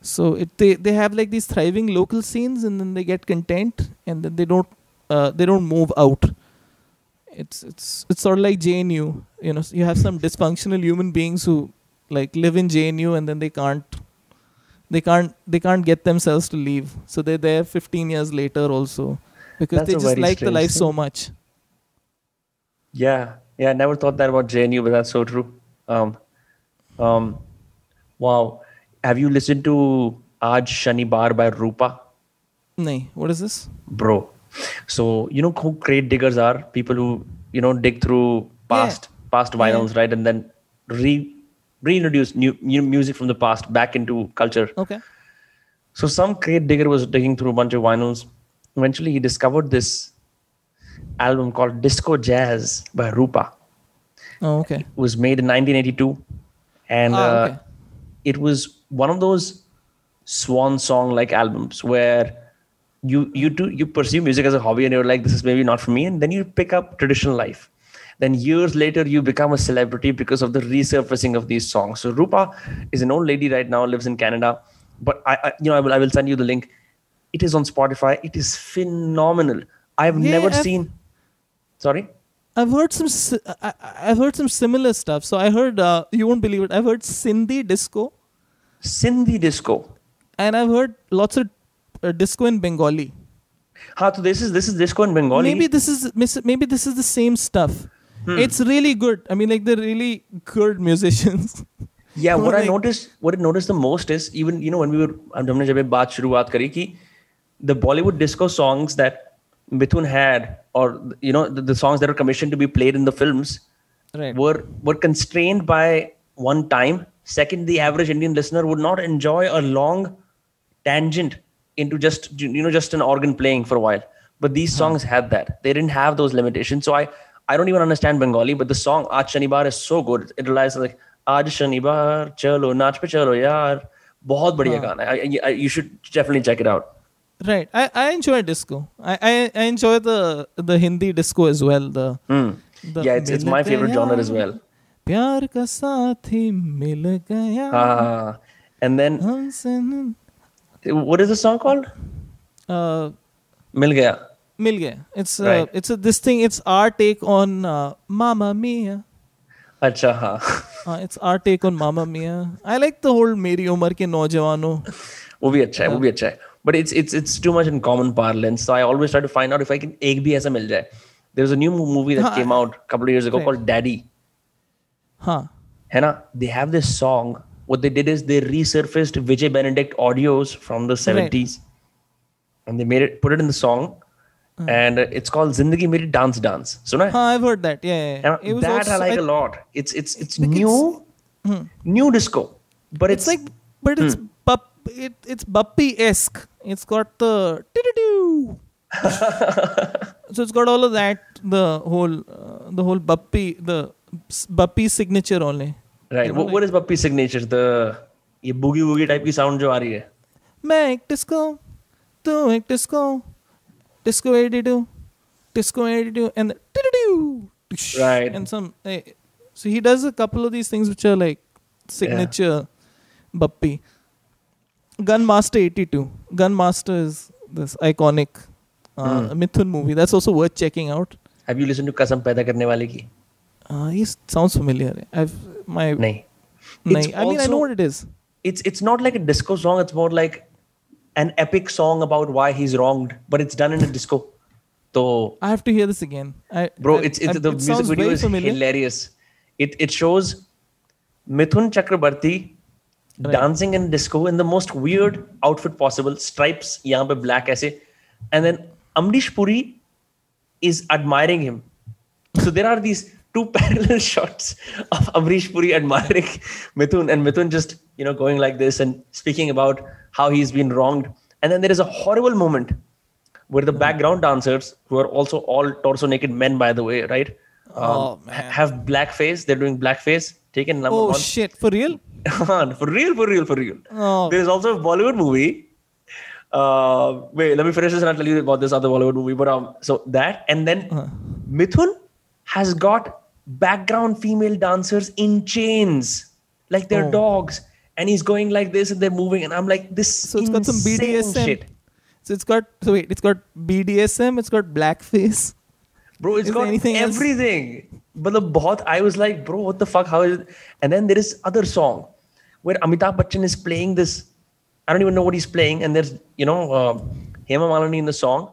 so it, they, they have like these thriving local scenes, and then they get content, and then they don't uh, they don't move out. It's it's it's sort of like J N U, you know. You have some dysfunctional human beings who like live in J N U, and then they can't they can't they can't get themselves to leave. So they're there fifteen years later also because That's they just like the life thing. so much. Yeah, yeah. I never thought that about J N U, but that's so true. Um, um, wow. Have you listened to Aaj Shanibar by Rupa? No. What is this? Bro. So, you know who crate diggers are? People who, you know, dig through past yeah. past vinyls, yeah. right? And then re reintroduce new, new music from the past back into culture. Okay. So some crate digger was digging through a bunch of vinyls. Eventually, he discovered this album called Disco Jazz by Rupa. Oh, okay. It was made in nineteen eighty-two, and ah, okay. uh, it was one of those swan song like albums where you you do you pursue music as a hobby, and you're like, this is maybe not for me, and then you pick up traditional life. Then years later, you become a celebrity because of the resurfacing of these songs. So Rupa is an old lady right now, lives in Canada, but I, I you know I will I will send you the link. It is on Spotify. It is phenomenal. I've yeah, never I've, seen. Sorry, I've heard some. I, I've heard some similar stuff. So I heard uh, you won't believe it. I've heard Sindhi disco, Sindhi disco, and I've heard lots of uh, disco in Bengali. Ha, so this is this is disco in Bengali. Maybe this is maybe this is the same stuff. Hmm. It's really good. I mean, like they're really good musicians. Yeah, what like, I noticed, what I noticed the most is even you know when we were हमने जब ये बात शुरुआत करी कि the Bollywood disco songs that Mithun had, or you know, the, the songs that are commissioned to be played in the films, right. were were constrained by one time. Second, the average Indian listener would not enjoy a long tangent into just you know just an organ playing for a while. But these songs huh. had that; they didn't have those limitations. So I I don't even understand Bengali, but the song Aaj Shanibar is so good. It relies on like Aaj Shanibar, chalo naach pe chalo yaar, bahut badhiya gaana. I, I, you should definitely check it out. Right, I, I enjoy disco. I, I, I enjoy the the Hindi disco as well. The, mm. the yeah, it's it's my favorite genre as well. Pyar ka saathi mil gaya. Ah, and then what is the song called? Uh, Mil Gaya. Mil Gaya. It's uh, right. it's a, this thing. It's our take on uh, Mamma Mia. Acha ha. uh, it's our take on Mamma Mia. I like the whole Meri Umar ke Naujawano. वो भी अच्छा है, वो भी अच्छा है. But it's it's it's too much in common parlance. So I always try to find out if I can ek bhi aisa mil jaye. There was a new movie that huh. came out a couple of years ago right. called Daddy. Huh. Hai na? They have this song. What they did is they resurfaced Vijay Benedict audios from the seventies, right. and they made it put it in the song. Huh. And it's called Zindagi Meri Dance Dance. So na? Huh, I've heard that. Yeah. yeah, yeah. It was that also, I like I, a lot. It's it's it's new, it's, hmm. new disco. But it's, it's like but it's hmm. pop. It it's Buppy-esque. It's got the doo-doo-doo. So it's got all of that. The whole, uh, the whole Buppy, the Buppy signature only. Right. You know, what, like, what is Buppy signature? The ये boogie woogie type की sound जो आ रही है. Make disco, do make disco, disco eighty-two, disco eighty-two, and the doo-doo-doo. Right. And some. So he does a couple of these things which are like signature yeah. Buppy. Gunmaster eighty-two. Gunmaster is this iconic uh, mm. Mithun movie. That's also worth checking out. Have you listened to Kasam Paida Karne Wale Ki? Uh, it sounds familiar. I've my. Nahin. Nahin. I also, mean, I know what it is. It's it's not like a disco song. It's more like an epic song about why he's wronged, but it's done in a disco. So I have to hear this again. I, bro, I, it's, it's I, the it music video is familiar. Hilarious. It it shows Mithun Chakrabarti right. dancing in disco in the most weird outfit possible. Stripes, yahan pe black aise. And then Amrish Puri is admiring him. So there are these two parallel shots of Amrish Puri admiring Mithun, and Mithun just, you know, going like this and speaking about how he's been wronged. And then there is a horrible moment where the background dancers, who are also all torso naked men, by the way, right? Um, oh, man. Have blackface. They're doing blackface. Taken number oh, one. Oh shit! For real? for real? For real? For real? Oh. There is also a Bollywood movie. Uh, wait, let me finish this and I'll tell you about this other Bollywood movie. But um, so that, and then uh-huh. Mithun has got background female dancers in chains, like they're oh. dogs, and he's going like this, and they're moving, and I'm like, this. So it's got some B D S M shit. So it's got so wait, it's got B D S M, it's got blackface. Bro, it's is got anything everything. Else? But the bahut, I was like, bro, what the fuck? How is it? And then there is other song where Amitabh Bachchan is playing this. I don't even know what he's playing. And there's, you know, uh, Hema Malini in the song.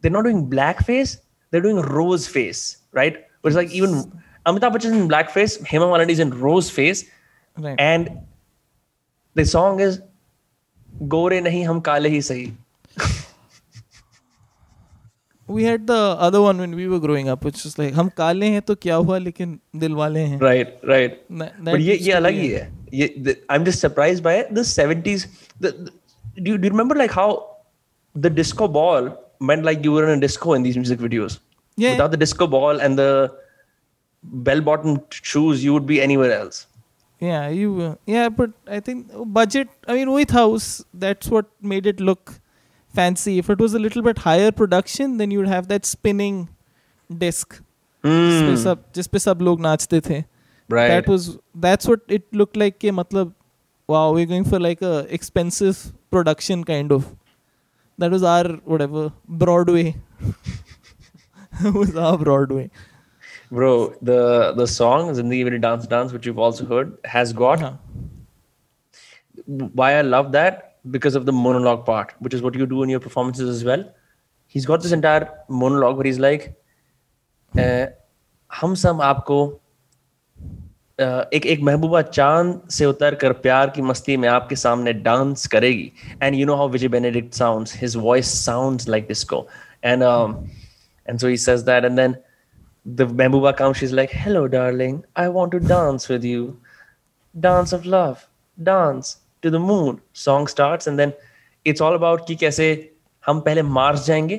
They're not doing blackface. They're doing rose face, right? Where it's like even Amitabh Bachchan is in blackface, Hema Malini is in rose face. Right. And the song is Gore Nahi Hum Kale Hi Sahi. We had the other one when we were growing up, which is like, "Hum kaale hain to kya hua, lekin dil wale hain." Right, right. Na, but ye, ye alag hi hai. Ye, the, I'm just surprised by it. The seventies. The, the, do, you, do you remember like how the disco ball meant like you were in a disco in these music videos? Yeah. Without the disco ball and the bell-bottom shoes, you would be anywhere else. Yeah, you. Yeah, but I think budget. I mean, with house, that's what made it look fancy. If it was a little bit higher production, then you would have that spinning disc. Mm. Jis pe sab log nachte the. Right. That was that's what it looked like. Ke matlab, wow, we're going for like a expensive production kind of. That was our whatever Broadway. That was our Broadway. Bro, the the song Zindagi Meri Dance Dance, which you've also heard, has got. Uh-huh. Why I love that. Because of the monologue part, which is what you do in your performances as well. He's got this entire monologue where he's like, "हम सब आपको एक एक महबूबा चांद से उतर कर प्यार की मस्ती में आपके सामने डांस करेगी." And you know how Vijay Benedict sounds. His voice sounds like disco. And um, and so he says that. And then the mehbooba comes. She's like, "Hello, darling. I want to dance with you. Dance of love. Dance to the moon." Song starts, and then it's all about ki kaise hum pehle Mars jayenge,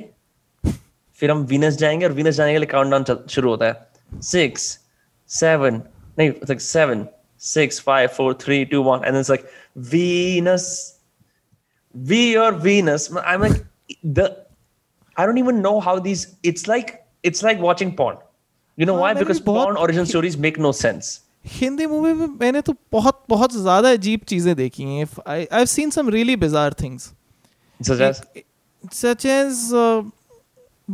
fir hum Venus jayenge, aur Venus jaane ke liye countdown shuru hota hai. six seven nahi it's like seven six five four three two one, and it's like Venus, V or Venus. I'm like, the I don't even know how these, it's like it's like watching porn, you know. Oh, why? Because porn origin stories make no sense. Hindi movie में मैंने तो बहुत बहुत ज़्यादा अजीब चीज़ें देखी हैं. I I have seen some really bizarre things such as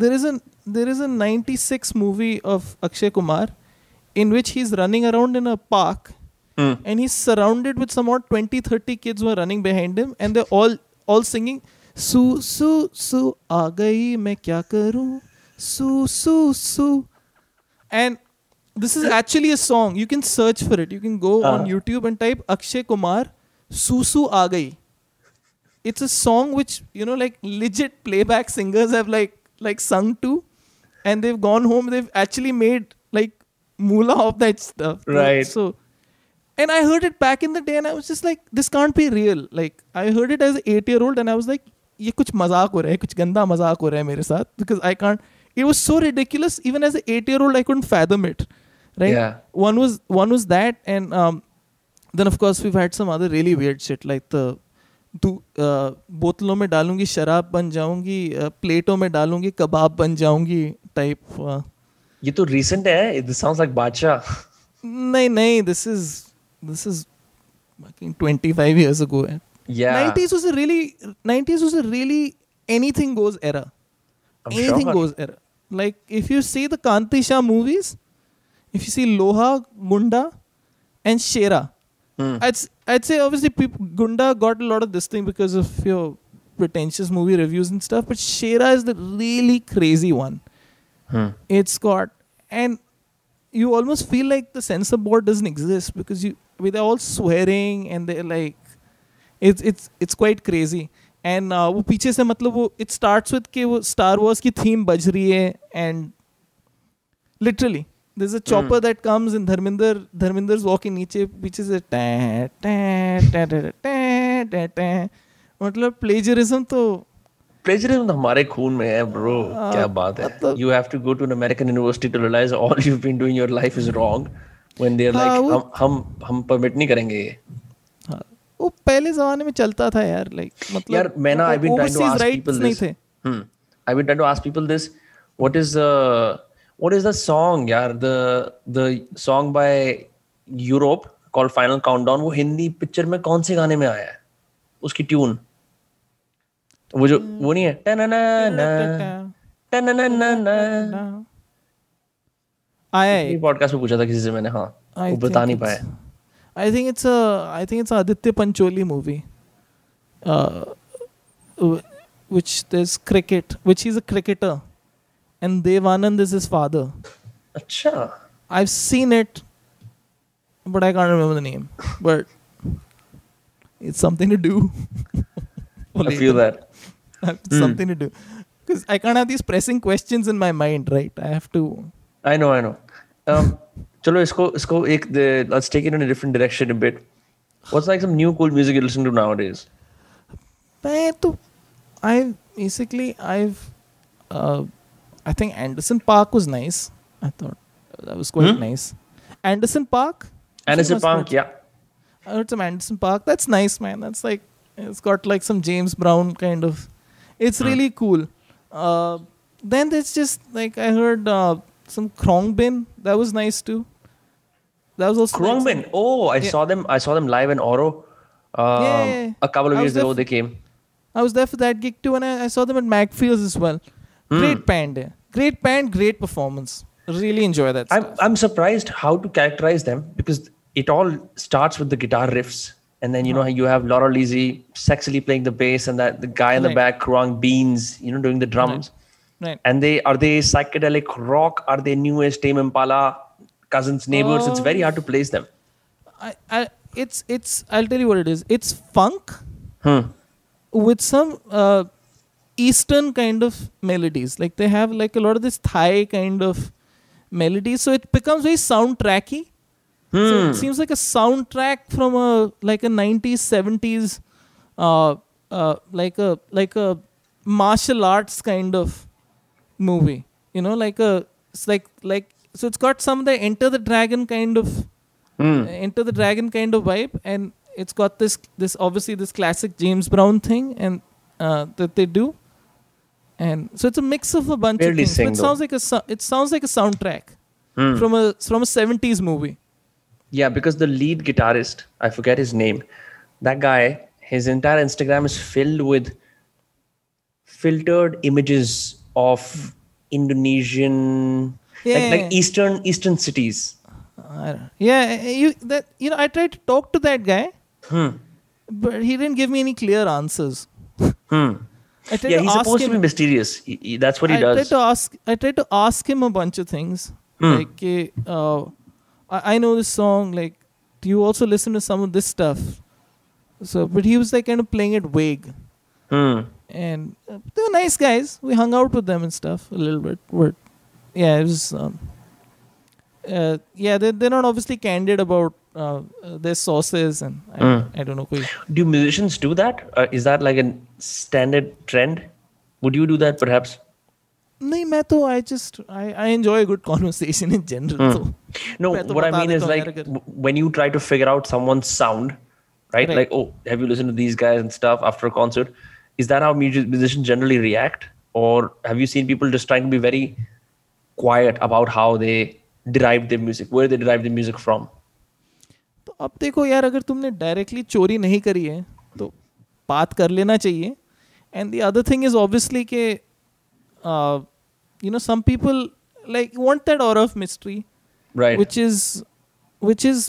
there is a there is a ninety-six movie of Akshay Kumar in which he is running around in a park and he is surrounded with some odd twenty thirty kids who are running behind him and they all all singing सू सू सू आ गई मैं क्या करूं सू सू सू. And this is actually a song. You can search for it. You can go uh-huh. on YouTube and type Akshay Kumar Susu Aagai. It's a song which, you know, like legit playback singers have like like sung to, and they've gone home. They've actually made like moolah of that stuff. Right. So, and I heard it back in the day, and I was just like, this can't be real. Like I heard it as an eight-year-old, and I was like, ये कुछ मजाक हो रहा है, कुछ गंदा मजाक हो रहा है मेरे साथ, because I can't. It was so ridiculous. Even as an eight-year-old, I couldn't fathom it. Right. Yeah. One was one was that, and um, then of course we've had some other really weird shit like the, tu uh, bottlon mein dalungi sharab ban jaungi, uh, plato mein dalungi kebab ban jaungi type. Uh, ये तो recent है. This sounds like Badshah. नहीं नहीं. This is this is fucking twenty-five years ago. Eh? Yeah. nineties was a really nineties was a really anything goes era. I'm anything sure. goes era. Like if you see the Kanti Shah movies. If you see Loha, Gunda, and Shera, hmm. I'd I'd say obviously people, Gunda got a lot of this thing because of your pretentious movie reviews and stuff. But Shera is the really crazy one. Hmm. It's got, and you almost feel like the censor board doesn't exist because you, I mean, they're all swearing and they're like, it's it's it's quite crazy. And uh, वो पीछे से मतलब वो it starts with कि वो Star Wars की theme बज रही है and literally there's a chopper mm. that comes and Dharminder Dharminder's walking नीचे पीछे से टैं टैं टैं टैं टैं टैं मतलब plagiarism तो plagiarism तो हमारे खून में है bro uh, क्या बात है तो, you have to go to an American university to realize all you've been doing your life is wrong when they're हाँ, like हम हम हम permit नहीं करेंगे ये वो पहले जमाने में चलता था यार लाइक मतलब यार मैं ना I been trying to ask people this hmm I been trying to ask people this what is the what is the song यार the the song by Europe called final countdown वो Hindi picture में कौन से गाने में आया है उसकी ट्यून वो जो वो नहीं है टन ना ना टन ना ना ना आया है पॉडकास्ट में पूछा था किसी से मैंने हां वो बता नहीं पाया I think it's a I think it's an Aditya Pancholi movie, uh, which there's cricket, which he's a cricketer, and Dev Anand is his father. Achha. I've seen it, but I can't remember the name. But it's something to do. I feel that. It's something mm. to do because I can't have these pressing questions in my mind, right? I have to. I know. I know. Um, चलो इसको इसको एक let's take it in a different direction a bit. What's like some new cool music you listen to nowadays? मैं तो I basically I've uh, I think Anderson Park was nice. I thought that was quite hmm? nice. Anderson Park. Anderson Park, yeah. I heard some Anderson Park. That's nice, man. That's like it's got like some James Brown kind of. It's hmm. really cool. Uh, then there's just like I heard uh, some Krongbin. That was nice too. That was also Krongbin. Nice. Oh, I yeah. saw them. I saw them live in Oro. Um, yeah, yeah, yeah. A couple of years ago, f- they came. I was there for that gig too, and I, I saw them at Macfield's as well. Mm. Great band, great band, great performance. Really enjoy that. I'm stuff. I'm surprised how to characterize them because it all starts with the guitar riffs, and then you huh. know you have Laura Leasy sexily playing the bass, and that the guy in right. the back, Krong Beans, you know, doing the drums. Right. Right. And they are they psychedelic rock? Are they new age Tame Impala? Cousins, neighbors. Uh, it's very hard to place them. I, I, it's, it's. I'll tell you what it is. It's funk hmm. with some uh, Eastern kind of melodies. Like they have like a lot of this Thai kind of melodies. So it becomes very soundtracky. Hmm. So it seems like a soundtrack from a like a nineties, seventies, uh, uh, like a like a martial arts kind of movie, you know, like a it's like like so it's got some of the Enter the Dragon kind of mm. uh, Enter the Dragon kind of vibe, and it's got this this obviously this classic James Brown thing and uh, that they do, and so it's a mix of a bunch Barely of things. It sounds like a it sounds like a soundtrack mm. from a from a seventies movie. Yeah, because the lead guitarist, I forget his name, that guy, his entire Instagram is filled with filtered images of Indonesian, yeah, like, like Eastern Eastern cities. Uh, yeah, you that you know, I tried to talk to that guy, hmm. but he didn't give me any clear answers. Hmm. I tried yeah, to he's ask supposed him, to be mysterious. He, he, that's what he I does. I tried to ask. I tried to ask him a bunch of things. Hmm. Like, uh, I, I know this song. Like, do you also listen to some of this stuff? So, but he was like kind of playing it vague. Hmm. And uh, they were nice guys. We hung out with them and stuff a little bit. But yeah, it was. Um, uh, yeah, they they're not obviously candid about uh, uh, their sources, and I, mm. I don't know. Do musicians do that? Uh, is that like a standard trend? Would you do that perhaps? No, I to I just I, I enjoy a good conversation in general. Mm. So no, what I mean is like w- when you try to figure out someone's sound, right? right? Like, oh, have you listened to these guys and stuff after a concert? Is that how musicians generally react? Or have you seen people just trying to be very quiet about how they derive their music, where they derive their music from? तो अब देखो यार अगर तुमने directly चोरी नहीं करी है तो बात कर लेना चाहिए. And the other thing is obviously के uh, you know some people like want that aura of mystery, right? Which is which is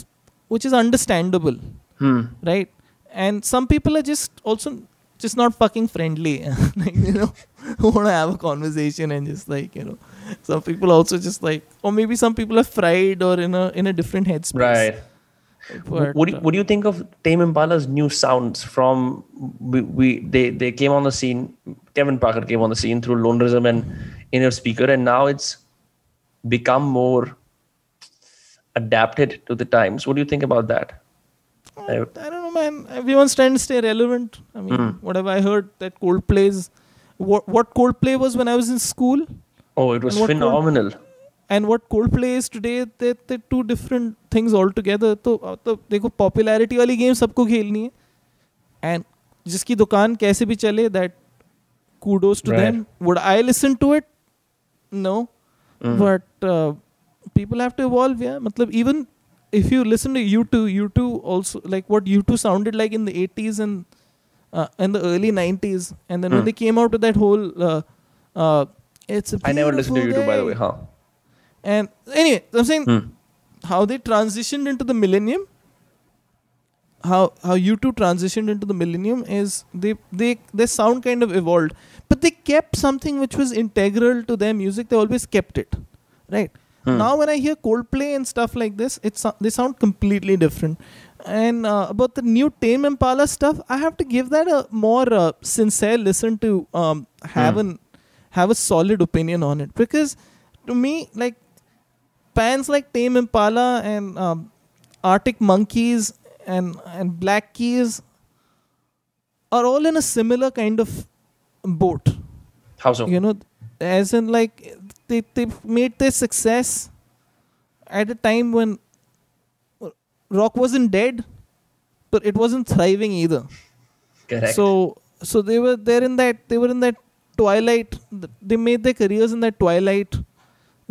which is understandable, hmm. right? And some people are just also just not fucking friendly like, you know, want to have a conversation and just like, you know, Some people also just like, or maybe some people are fried or in a in a different headspace. Right. But, what do you, what do you think of Tame Impala's new sounds? From we, we they they came on the scene. Kevin Parker came on the scene through Lonerism and Inner Speaker, and now it's become more adapted to the times. What do you think about that? I, I don't know, man. Everyone's trying to stay relevant. I mean, mm. what have I heard that Coldplay's what what Coldplay was when I was in school? Oh, it was and phenomenal. Cold, and what Coldplay is today, they they're two different things altogether. So, so, देखो popularity वाली game सबको खेलनी है, and जिसकी दुकान कैसे भी चले, that kudos to right. them. Would I listen to it? No, mm. but uh, people have to evolve. Yeah, मतलब even if you listen to U two, U two also like what U two sounded like in the eighties and uh, and the early nineties, and then mm. when they came out with that whole. Uh, uh, It's a I never listened to U two, guy. By the way, huh? And anyway, I'm saying hmm. how they transitioned into the millennium, how how U two transitioned into the millennium is they they their sound kind of evolved, but they kept something which was integral to their music. They always kept it, right? Hmm. Now when I hear Coldplay and stuff like this, it's they sound completely different. And uh, about the new Tame Impala stuff, I have to give that a more uh, sincere listen to um, have hmm. an. have a solid opinion on it, because to me, like bands like Tame Impala and um, Arctic Monkeys and and Black Keys are all in a similar kind of boat. How so? You know, as in like they they made their success at a time when rock wasn't dead, but it wasn't thriving either. Correct. So so they were there in that they were in that. Twilight, they made their careers in that twilight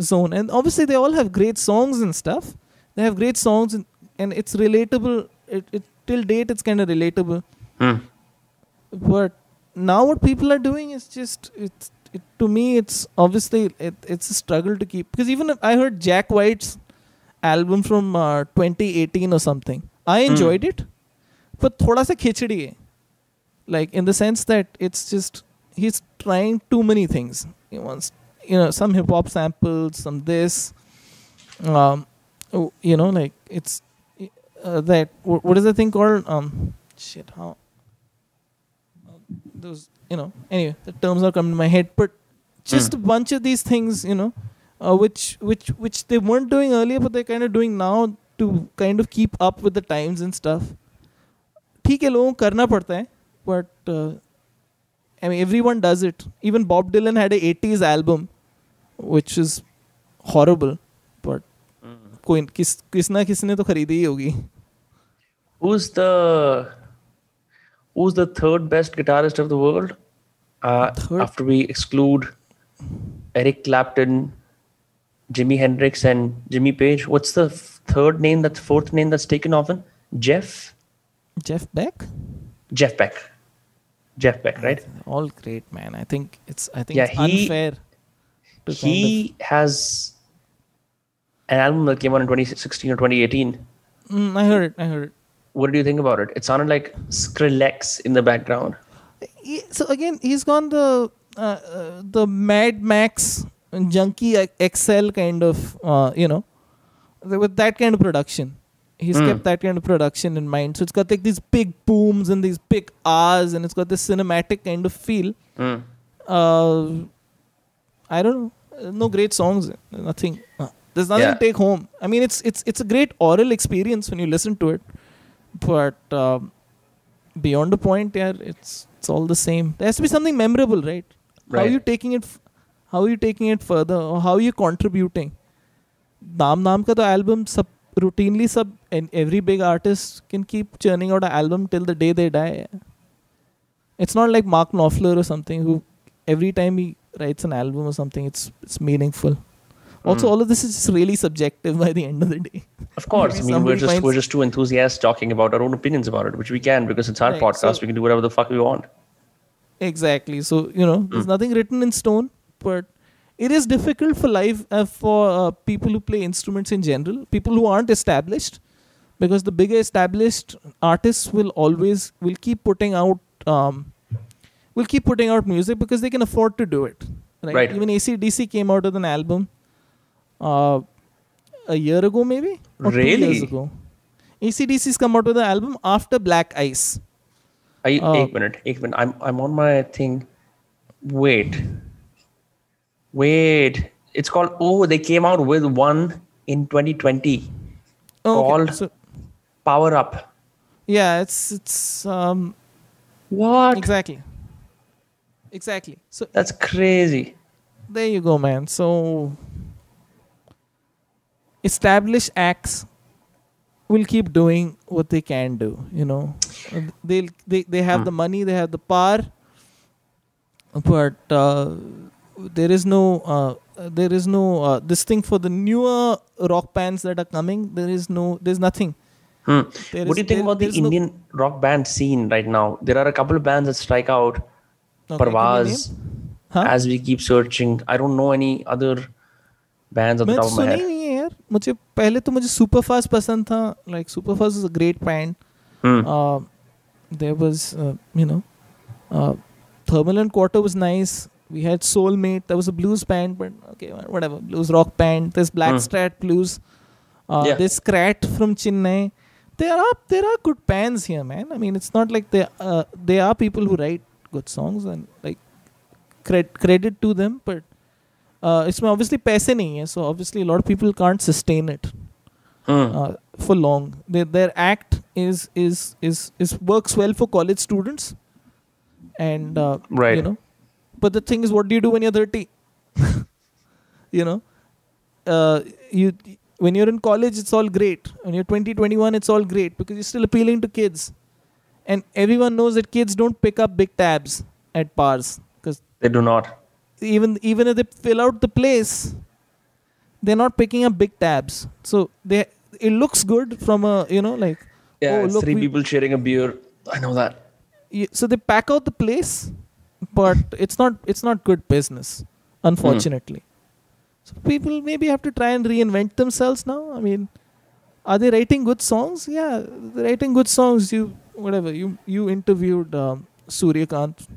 zone, and obviously they all have great songs and stuff. They have great songs, and, and it's relatable. It, it till date, it's kind of relatable. Mm. But now, what people are doing is just it's it, to me. It's obviously it, it's a struggle to keep, because even if I heard Jack White's album from uh, twenty eighteen or something. I enjoyed mm. it, but thoda sa khichdi hai, like in the sense that it's just. He's trying too many things. He wants, you know, some hip hop samples, some this, um, oh, you know, like it's uh, that. What is the thing called? Um, shit, how those, you know. Anyway, the terms are coming to my head, but just mm. a bunch of these things, you know, uh, which which which they weren't doing earlier, but they're kind of doing now to kind of keep up with the times and stuff. ठीक है लोगों करना पड़ता है, but. Uh, I mean, everyone does it. Even Bob Dylan had an eighties album, which is horrible. But mm-hmm. kis, kisna kisne to kharidi hi hogi. Who's the Who's the third best guitarist of the world? Uh, after we exclude Eric Clapton, Jimi Hendrix, and Jimmy Page, what's the third name? That's fourth name that's taken often. Jeff. Jeff Beck. Jeff Beck. Jeff Beck, right? All great, man. I think it's I think yeah, it's he, unfair. To he kind of... has an album that came out in twenty sixteen or twenty eighteen. Mm, I heard it. I heard it. What do you think about it? It sounded like Skrillex in the background. He, so again, he's gone the uh, uh, the Mad Max junkie X L kind of uh, you know, with that kind of production. He's mm. kept that kind of production in mind. So it's got like these big booms and these big ahs, and it's got this cinematic kind of feel. Mm. Uh, I don't know. No great songs. Nothing. There's nothing yeah. to take home. I mean, it's it's it's a great oral experience when you listen to it. But um, beyond the point, yeah, it's it's all the same. There has to be something memorable, right? Right. How are you taking it? F- how are you taking it further? Or how are you contributing? Naam Naam ka to album sab. Routinely, sub and every big artist can keep churning out an album till the day they die. It's not like Mark Knopfler or something who every time he writes an album or something, it's it's meaningful. Also, mm. all of this is just really subjective by the end of the day. Of course, I mean we're just we're just two enthusiasts talking about our own opinions about it, which we can because it's our right, podcast. So we can do whatever the fuck we want. Exactly. So you know, mm. there's nothing written in stone, but. It is difficult for live uh, for uh, people who play instruments in general, people who aren't established, because the bigger established artists will always will keep putting out um, will keep putting out music because they can afford to do it. right? Right. Even A C D C came out with an album uh, a year ago, maybe? Or really? Two years ago. A C D C's come out with an album after Black Ice. I, uh, eight minute, eight minute. I'm, I'm on my thing. Wait. Wait. It's called, oh, they came out with one in twenty twenty oh, called okay. so, Power Up. Yeah, it's, it's, um, what? Exactly. Exactly. So that's crazy. There you go, man. So established acts will keep doing what they can do, you know, they'll, they, they have hmm. the money, they have the power, but, uh, there is no, uh, there is no uh, this thing for the newer rock bands that are coming. There is no, there's nothing. Hmm. There what is, do you think there, about the Indian no... rock band scene right now? There are a couple of bands that strike out. Okay, Parvaz, huh? As we keep searching. I don't know any other bands on the top of my head. मुझे पहले तो मुझे Superfast पसंद था. Like Superfast is a great band. Hmm. Uh, there was, uh, you know, uh, Thermal and Quarter was nice. We had Soulmate. There was a blues band, but okay, whatever. Blues rock band. There's Black mm. Strat Blues. Uh, yeah. There's Scrat from Chennai. There are there are good bands here, man. I mean, it's not like they uh, they are people who write good songs and like cred- credit to them, but uh, it's obviously paise nahi hai, so obviously a lot of people can't sustain it mm. uh, for long. Their their act is is is is works well for college students, and uh, right. you know. But the thing is, what do you do when you're thirty? you know, uh, you when you're in college, it's all great. When you're twenty, twenty-one, it's all great because you're still appealing to kids. And everyone knows that kids don't pick up big tabs at bars. Because they do not. Even, even if they fill out the place, they're not picking up big tabs. So they it looks good from a, you know, like... Yeah, oh, look, three we, people sharing a beer. I know that. You, so they pack out the place... But it's not it's not good business, unfortunately. Mm. So people maybe have to try and reinvent themselves now. I mean, are they writing good songs? Yeah, they're writing good songs. You whatever you you interviewed um, Suryakant,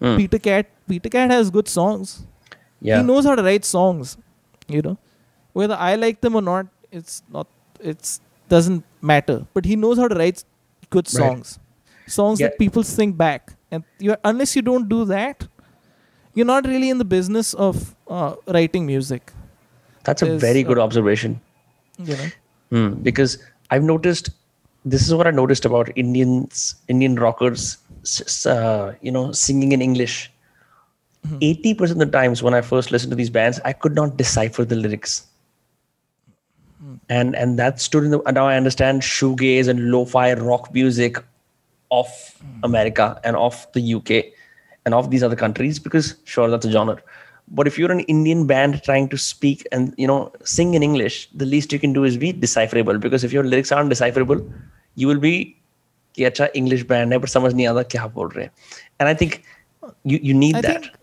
mm. Peter Cat. Peter Cat has good songs. Yeah, he knows how to write songs. You know, whether I like them or not, it's not it's doesn't matter. But he knows how to write good songs, right. songs yeah. that people sing back. And you're, unless you don't do that, you're not really in the business of uh, writing music. That's There's, a very good uh, observation. You know? Mm, because I've noticed, this is what I noticed about Indians, Indian rockers, uh, you know, singing in English. Mm-hmm. eighty percent of the times when I first listened to these bands, I could not decipher the lyrics. Mm. And and that stood in the, now I understand shoegaze and lo-fi rock music of America and of the U K and of these other countries, because sure, that's a genre. But if you're an Indian band trying to speak and, you know, sing in English, the least you can do is be decipherable, because if your lyrics aren't decipherable, you will be ki acha English band hai par samajh nahi aata kya bol rahe. And I think you, you need I that. Think,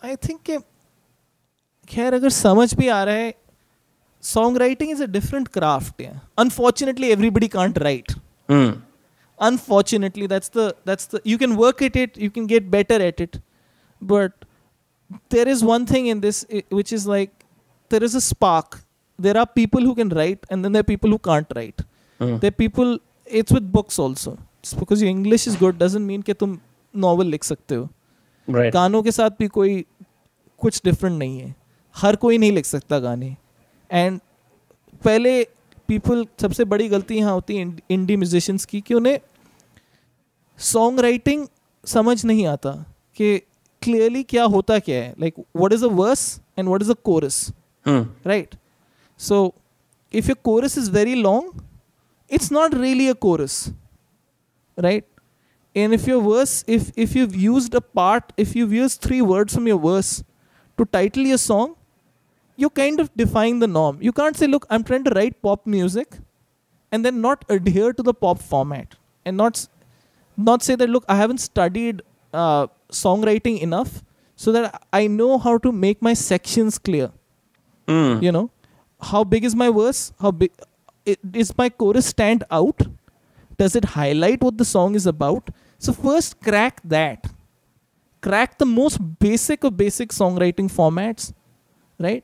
I think ke, khair agar samajh bhi aa raha hai, songwriting is a different craft. Yeah. Unfortunately, everybody can't write. Mm. Unfortunately, that's the that's the you can work at it, you can get better at it, but there is one thing in this which is like there is a spark. There are people who can write, and then there are people who can't write. Mm. There are people. It's with books also. Just because your English is good doesn't mean that you novel likh sakte ho. Right. Gaano ke saath bhi koi kuch different nahi hai. Har koi nahi likh sakta gaane. And pehle people सबसे बड़ी गलती यहाँ होती है इंडी musicians की कि उन्हें song writing समझ नहीं आता कि क्लियरली क्या होता क्या है like what is a verse and what is a chorus right so if your chorus is very long it's not really a chorus right and if your verse if if you used a part if you use three words from your verse to title your song you kind of define the norm. You can't say, look, I'm trying to write pop music and then not adhere to the pop format and not not say that, look, I haven't studied uh, songwriting enough so that I know how to make my sections clear. Mm. You know, how big is my verse? How big is my chorus stand out? Does it highlight what the song is about? So first crack that. crack the most basic of basic songwriting formats, right?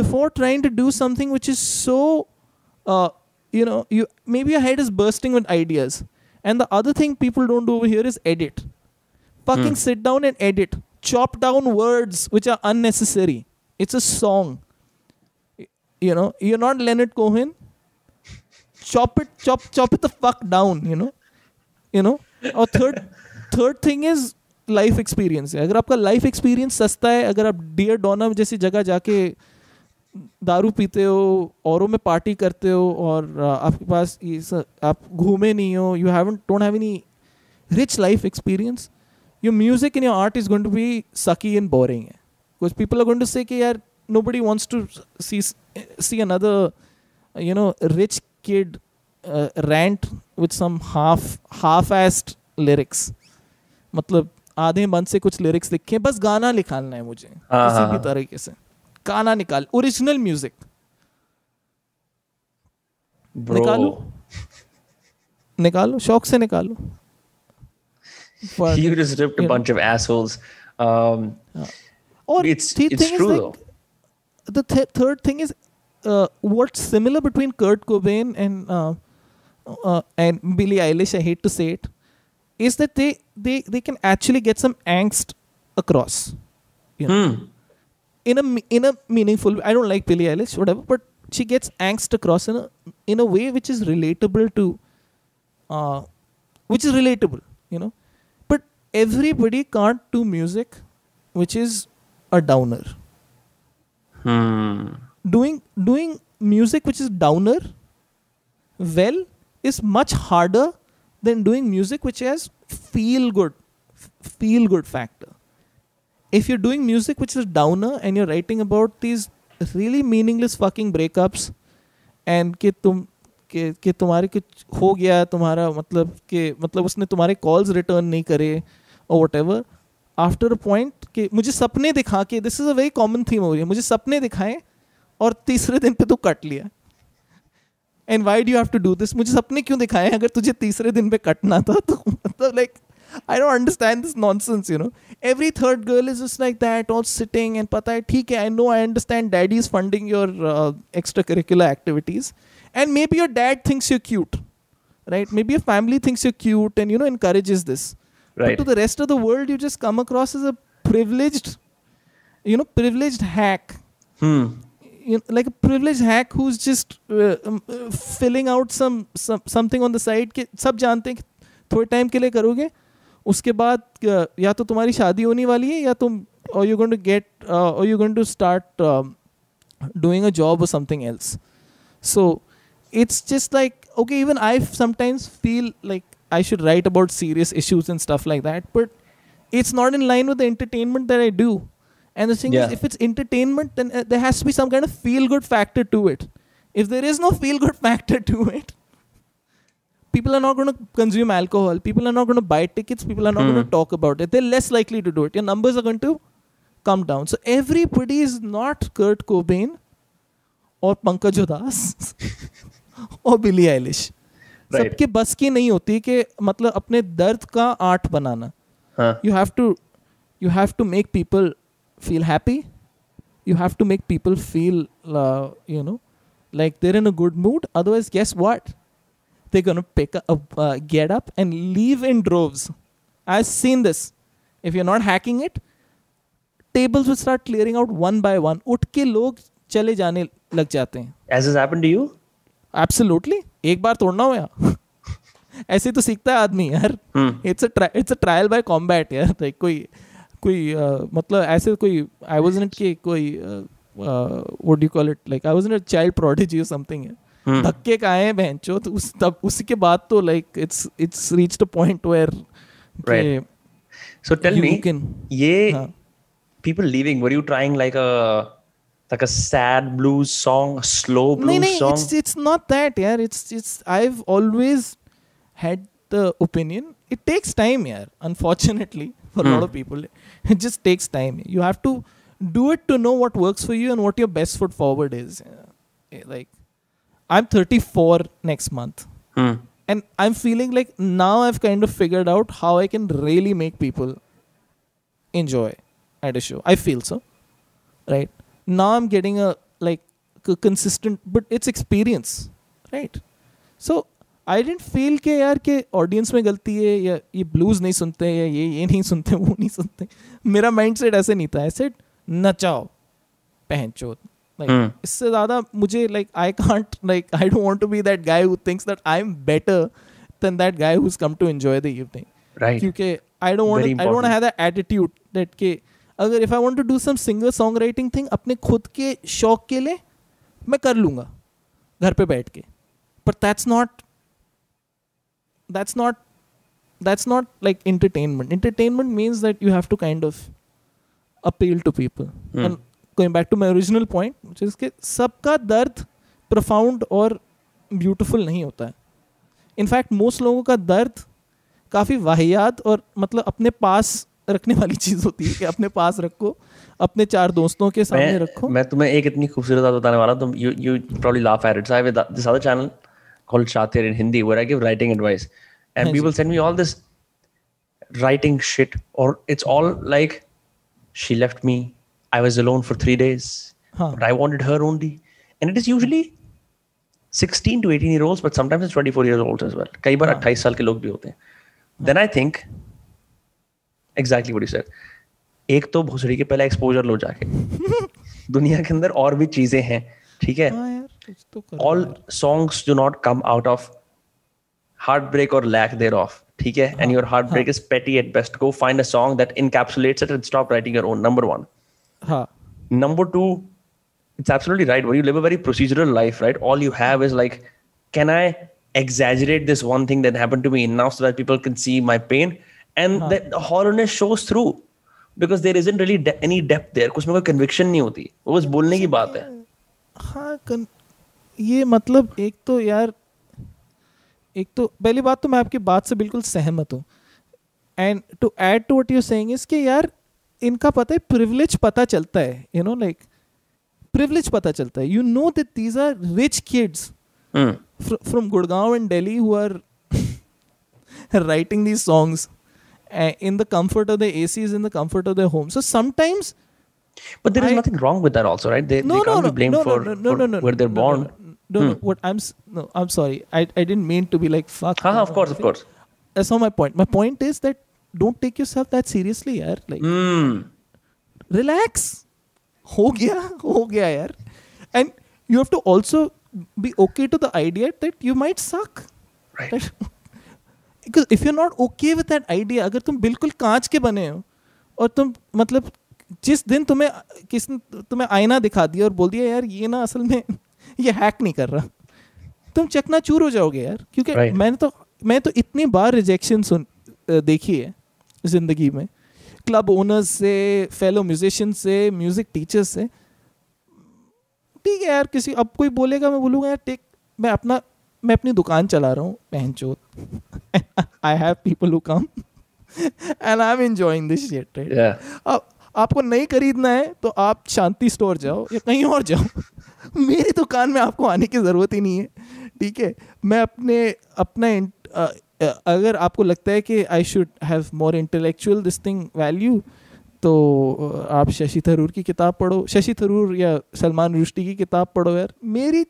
Before trying to do something which is so, uh, you know, you maybe your head is bursting with ideas. And the other thing people don't do over here is edit. Fucking hmm. sit down and edit. Chop down words which are unnecessary. It's a song. You know, you're not Leonard Cohen. Chop it, chop, chop it the fuck down, you know. You know. Or third, third thing is life experience. Agar aapka life experience sasta hai, agar aap Dear Donna jaisi jagah jaake दारू पीते हो, औरों में party करते हो और आपके पास ये सब, आप घूमे नहीं हो, you haven't don't have any rich life experience, your music and your art is going to be sucky and boring. Because people are going to say कि यार nobody wants to see see another, you know, rich kid uh, rant with some half half-assed lyrics. मतलब आधे मन से कुछ lyrics लिखे, बस गाना निकालना है मुझे किसी भी तरीके से. गाना निकाल, ओरिजिनल म्यूजिक निकालो, निकालो, शौक से निकालो. You just ripped a bunch of assholes. Um, और it's, th- it's true is, like, though. The th- third thing is uh, what's similar between Kurt Cobain and uh, uh, and Billie Eilish, I hate to say it, is that they they they can actually get some angst across. You know? Hmm. In a in a meaningful way. I don't like Billie Eilish, whatever, but she gets angst across in a in a way which is relatable to, uh, which is relatable, you know. But everybody can't do music, which is a downer. Hmm. Doing doing music which is downer, well, is much harder than doing music which has feel good, feel good factor. If you're doing music which is downer and you're writing about these really meaningless fucking breakups and कि तुम कि कि तुम्हारे कुछ हो गया, तुम्हारा मतलब कि मतलब उसने तुम्हारे calls return नहीं करे or whatever, after a point कि मुझे सपने दिखा के, this is a very common theme over here, मुझे सपने दिखाएं और तीसरे दिन पे तू कट लिया. And why do you have to do this? मुझे सपने क्यों दिखाएं अगर तुझे तीसरे दिन पे कटना था? तो मतलब like I don't understand this nonsense, you know. Every third girl is just like that, all sitting and pata hai, theek hai, I know, I understand daddy is funding your uh, extracurricular activities. And maybe your dad thinks you're cute, right? Maybe your family thinks you're cute and, you know, encourages this. Right. But to the rest of the world, you just come across as a privileged, you know, privileged hack. Hmm. You know, like a privileged hack who's just uh, um, uh, filling out some, some something on the side. Ke, sab jante hain, thode time ke liye karoge. उसके बाद या तो तुम्हारी शादी होने वाली है या तुम or you're going to get uh, or you're going to start um, doing a job or something else. So it's just like, okay, even I sometimes feel like I should write about serious issues and stuff like that, but it's not in line with the entertainment that I do. And the thing yeah. is, if it's entertainment, then uh, there has to be some kind of feel-good factor to it. If there is no feel-good factor to it, people are not going to consume alcohol. People are not going to buy tickets. People are not hmm. going to talk about it. They're less likely to do it. Your numbers are going to come down. So everybody is not Kurt Cobain or Pankaj Udas or Billie Eilish. Right. सबके बस की नहीं होती कि मतलब अपने दर्द का आर्ट बनाना. Huh. You have to, you have to make people feel happy. You have to make people feel, uh, you know, like they're in a good mood. Otherwise, guess what? They're going to pick up, uh, get up and leave in droves. I've seen this. If you're not hacking it, tables will start clearing out one by one. उठ के लोग चले जाने लग जाते हैं. Has this happened to you? Absolutely. एक बार तोड़ना हो यार. ऐसे तो सीखता है आदमी यार. It's a tri- it's a trial by combat यार. Like कोई कोई uh, मतलब ऐसे कोई I wasn't के कोई uh, uh, what do you call it? Like I wasn't a child prodigy or something यार. धक्के का आए बहनचो तो उस तब उसी के बाद तो like it's it's reached a point where right. So tell me, ये हाँ. People leaving, were you trying like a like a sad blues song, slow blues नहीं, song? No, it's it's not that, yeah. It's it's I've always had the opinion it takes time, yeah. Unfortunately for hmm. a lot of people, it just takes time. You have to do it to know what works for you and what your best foot forward is. Yeah. Like. I'm thirty-four next month. Hmm. And I'm feeling like now I've kind of figured out how I can really make people enjoy at a show. I feel so, right? Now I'm getting a like a consistent, but it's experience, right? So I didn't feel कि यार कि audience में गलती है या ये blues नहीं सुनते या ये ये नहीं सुनते वो नहीं सुनते. मेरा mindset ऐसे नहीं था. I said नचाओ पहन चोद. Like mm. इससे ज़्यादा मुझे like I can't like I don't want to be that guy who thinks that I'm better than that guy who's come to enjoy the evening. Right. क्योंकि I don't want to, I don't want to have that attitude that के अगर if I want to do some singer songwriting thing अपने खुद के शौक के लिए मैं कर लूँगा घर पे बैठ के. But that's not that's not that's not like entertainment. Entertainment means that you have to kind of appeal to people. Mm. And going back to my original point, which is that सबका दर्द profound और beautiful नहीं होता है. In fact, most लोगों का दर्द काफ़ी वाहियात और मतलब अपने पास रखने वाली चीज़ होती है कि अपने पास रखो, अपने चार दोस्तों के सामने मैं, रखो. मैं तुम्हें एक इतनी खूबसूरत बात बताने वाला तुम you you probably laugh at it. So I have this other channel called Shatir in Hindi where I give writing advice, and people send me all this writing shit, or it's all like she left me. I was alone for three days, huh. but I wanted her only. And it is usually sixteen to eighteen year olds, but sometimes it's twenty-four year olds as well. कई बार अट्ठाईस साल के लोग भी होते हैं. Then I think exactly what you said. एक तो भोसड़ी के पहला exposure लो जाके. दुनिया के अंदर और भी चीजें हैं, ठीक है? All songs do not come out of heartbreak or lack thereof. ठीक है? And your heartbreak is petty at best. Go find a song that encapsulates it and stop writing your own. Number one. Huh. Number two, it's absolutely right. Where you live a very procedural life, right? All you have is like, can I exaggerate this one thing that happened to me now so that people can see my pain? And huh. the horrorness shows through because there isn't really de- any depth there. कुछ में कोई conviction नहीं होती. वो बस बोलने की बात है. हाँ, कन... ये मतलब एक तो यार, एक तो पहली बात तो मैं आपकी बात से बिल्कुल सहमत हूँ. And to add to what you're saying is कि यार इनका पता है प्रिविलेज पता चलता है, यू नो लाइक प्रिविलेज पता चलता है. You know that these are rich kids from Gurgaon and Delhi who are writing these songs in the comfort of the ACs, in the comfort of the home. So sometimes but there is I, nothing wrong with that also, right? They, no, they can't no, be blamed no, for, no, no, for no, no, where they're no, born. No, no, hmm. no, what I'm no, I'm sorry. I, I didn't mean to be like fuck. Ha, ha, of course, of course. That's not my point. My point is that don't take yourself that seriously, yaar. Like, mm. relax. Ho gaya, ho gaya, yaar. And you have to also be okay to the idea that you might suck. Right. That, because if you're not okay with that idea, अगर तुम बिल्कुल कांच के बने हो और तुम मतलब जिस दिन तुम्हें किस तुम्हें आईना दिखा दिया और बोल दिया यार ये ना असल में ये हैक नहीं कर रहा, तुम चकनाचूर हो जाओगे यार. क्योंकि right. मैंने तो मैं तो इतनी बार रिजेक्शन सुन देखी है जिंदगी में, क्लब ओनर्स से, फेलो म्यूजिशियन से, म्यूजिक टीचर्स से. ठीक है यार, किसी अब कोई बोलेगा मैं बोलूँगा यार टेक मैं अपना मैं अपनी दुकान चला रहा हूँ बहनचोद. I have people who come and I am enjoying this shit. अब आपको नहीं खरीदना है तो आप शांति स्टोर जाओ या कहीं और जाओ. मेरी दुकान में आपको आने की ज़रूरत ही नहीं है. ठीक है, मैं अपने अपना आ, आ, अगर आपको लगता है कि I should have more intellectual this thing value तो आप शशि थरूर की किताब पढ़ो, शशि थरूर या सलमान रुश्दी की किताब पढ़ो. यार मेरी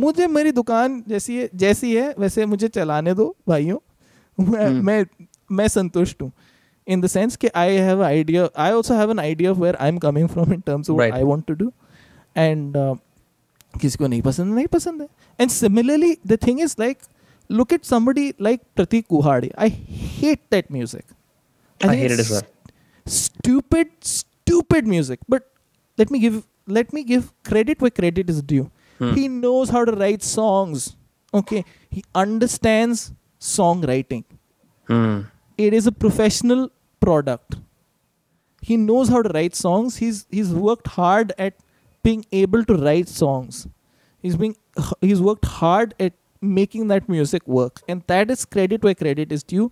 मुझे मेरी दुकान जैसी है जैसी है वैसे मुझे चलाने दो भाइयों. मैं hmm. मैं, मैं संतुष्ट हूँ. In the sense that I have an idea, I also have an idea of where I'm coming from in terms of what right. I want to do, and किसको नहीं पसंद नहीं पसंद है. And similarly, the thing is like, look at somebody like Pratik Kuhad. I hate that music. I, I hate it as well. Stupid, stupid music. But let me give let me give credit where credit is due. Hmm. He knows how to write songs. Okay, he understands songwriting. Hmm. It is a professional product. He knows how to write songs. He's he's worked hard at being able to write songs. He's being he's worked hard at making that music work, and that is credit where credit is due.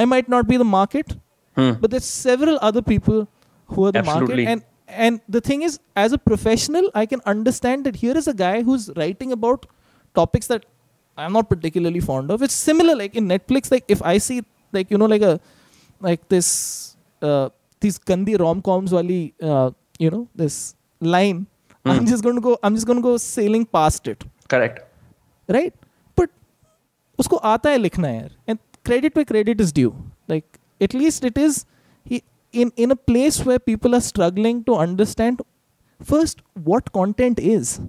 I might not be the market, hmm. but there's several other people who are the Absolutely. market. And and the thing is, as a professional, I can understand that here is a guy who's writing about topics that I'm not particularly fond of. It's similar, like in Netflix. Like if I see. Like you know, like a like this uh, these Kandi rom-coms wali, uh, you know, this line. Mm. I'm just going to go, I'm just going to go sailing past it. Correct. Right? But usko aata hai likhna yaar. And credit where credit is due. Like, at least it is he, in, in a place where people are struggling to understand first what content is.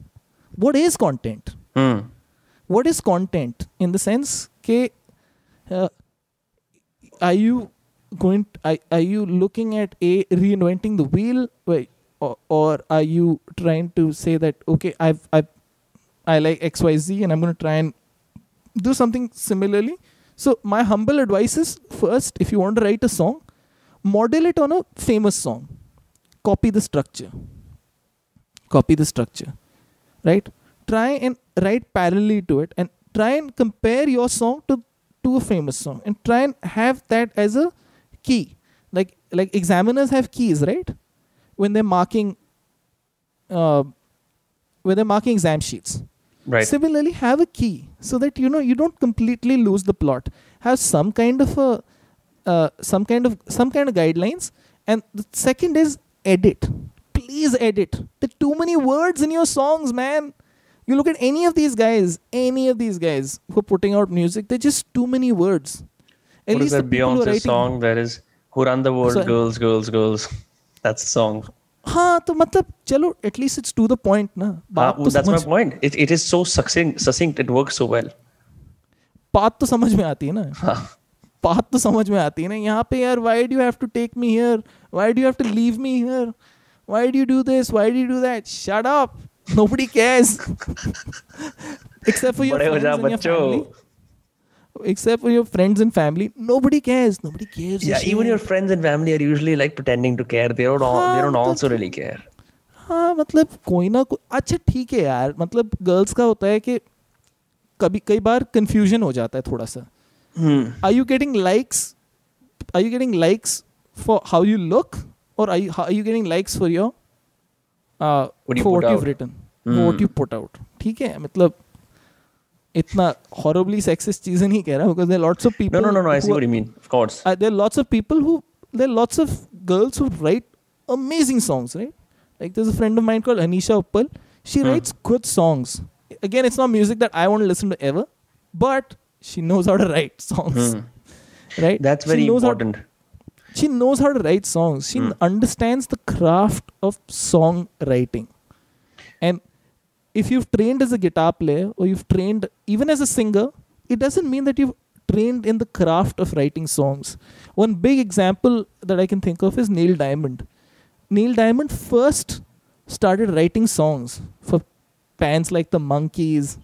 What is content? Mm. What is content? In the sense that uh, are you going? To, are, are you looking at a reinventing the wheel, or, or are you trying to say that okay, I've I I like X Y Z, and I'm going to try and do something similarly. So my humble advice is first, if you want to write a song, model it on a famous song. Copy the structure. Copy the structure, right? Try and write parallelly to it, and try and compare your song to. to a famous song, and try and have that as a key. Like like examiners have keys, right? When they're marking uh, when they're marking exam sheets. Right. Similarly, have a key so that you know you don't completely lose the plot. Have some kind of a uh, some kind of some kind of guidelines. And the second is edit. Please edit. There are too many words in your songs, man. You look at any of these guys, any of these guys who are putting out music, they're just too many words. At what least is that Beyonce song that is, who run the world, so, girls, girls, girls. That's the song. Haan, to matlab, chalo, at least it's to the point. Na. Haan, to that's samaj. My point. It, it is so succinct, succinct, it works so well. Paat to samajh mein aati hai na. Haan. Paat to samajh mein aati hai na. Yahan pe yaar, why do you have to take me here? Why do you have to leave me here? Why do you do this? Why do you do that? Shut up. Nobody cares. Except for your friends and your family. Except for your friends and family. Nobody cares. Nobody cares. Yeah, even your friends and family are usually like pretending to care. They don't, all, they don't also really care. हाँ मतलब कोई ना कोई अच्छा ठीक है यार मतलब girls का होता है कि कभी कई बार confusion हो जाता है थोड़ा सा. Are you getting likes? Are you getting likes for how you look, or are you are you getting likes for your Uh, what you for what out? You've written, mm. for what you put out. ठीक है मतलब इतना horribly sexist चीजें नहीं कह रहा because there are lots of people. No, no, no, no. I see what you mean. Of course. Uh, there are lots of people who there are lots of girls who write amazing songs, right? Like there's a friend of mine called Anisha Uppal. She hmm. writes good songs. Again, it's not music that I want to listen to ever, but she knows how to write songs, hmm. right? That's very she important. She knows how to write songs. She mm. understands the craft of songwriting. And if you've trained as a guitar player or you've trained even as a singer, it doesn't mean that you've trained in the craft of writing songs. One big example that I can think of is Neil Diamond. Neil Diamond first started writing songs for bands like the Monkees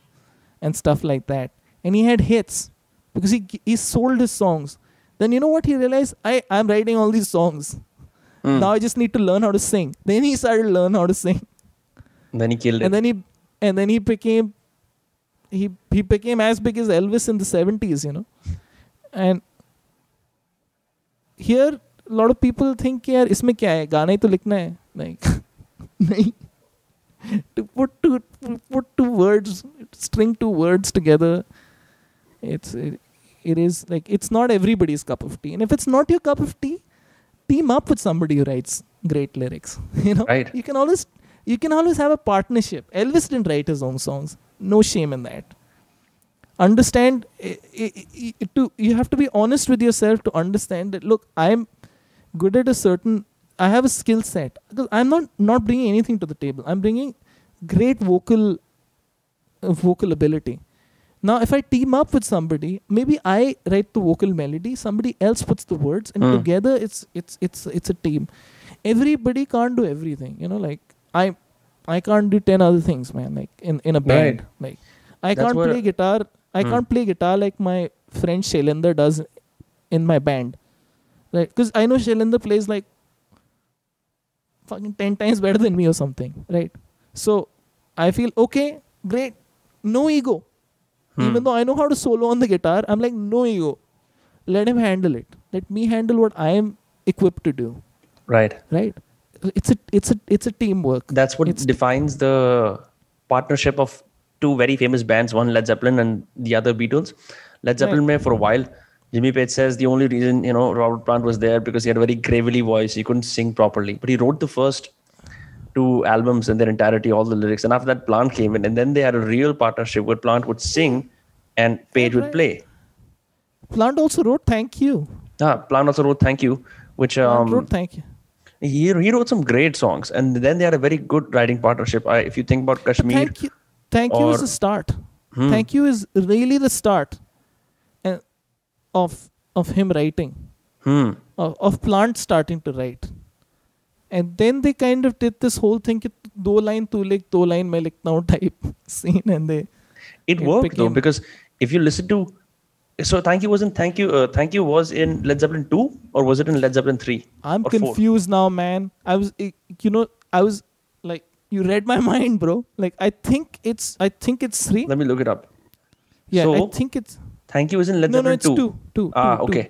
and stuff like that. And he had hits because he, he sold his songs. Then you know what he realized? I, I'm writing all these songs. Mm. Now I just need to learn how to sing. Then he started to learn how to sing. And then he killed and it. Then he, and then he became he he became as big as Elvis in the seventies, you know. And here a lot of people think कि यार इसमें क्या है? गाना ही तो लिखना है. Like, नहीं. To put two put two words, string two words together. It's it, It is like, it's not everybody's cup of tea. And if it's not your cup of tea, team up with somebody who writes great lyrics. You know, right. you can always, you can always have a partnership. Elvis didn't write his own songs. No shame in that. Understand, it, it, it, to, you have to be honest with yourself to understand that, look, I'm good at a certain, I have a skill set. Because I'm not, not bringing anything to the table. I'm bringing great vocal, uh, vocal ability. Now, if I team up with somebody, maybe I write the vocal melody, somebody else puts the words, and mm. together it's it's it's it's a team. Everybody can't do everything, you know. Like I, I can't do ten other things, man. Like in, in a band, right. like I That's can't play guitar. I mm. can't play guitar like my friend Shailendra does in my band, right? Because I know Shailendra plays like fucking ten times better than me or something, right? So I feel okay, great, no ego. Hmm. Even though I know how to solo on the guitar, I'm like, no ego. Let him handle it. Let me handle what I am equipped to do. Right. Right. It's a it's a it's a teamwork. That's what it's defines t- the partnership of two very famous bands, one Led Zeppelin and the other Beatles. Led Zeppelin right. mein for a while Jimmy Page says the only reason, you know, Robert Plant was there because he had a very gravelly voice. He couldn't sing properly. But he wrote the first two albums in their entirety, all the lyrics. And after that, Plant came in. And then they had a real partnership where Plant would sing and Page would play. Plant also wrote Thank You. Ah, Plant also wrote Thank You. Which, um, Plant wrote Thank You. He, he wrote some great songs. And then they had a very good writing partnership. I, if you think about Kashmir. Thank You, thank or, you is the start. Hmm. Thank You is really the start. Of of him writing, hmm. of, of Plant starting to write, and then they kind of did this whole thing, do line tu lik, do line main likhta hu type scene, and they it, it worked became, though, because if you listen to, so Thank You wasn't Thank You, uh, Thank You was in Led Zeppelin two, or was it in Led Zeppelin three? I'm confused four? Now, man. I was, you know, I was like, you read my mind, bro. Like I think it's, I think it's three. Let me look it up. Yeah, so, I think it's. Thank You is in Led Zeppelin. No, no, it's two. Two, two, ah, two, okay.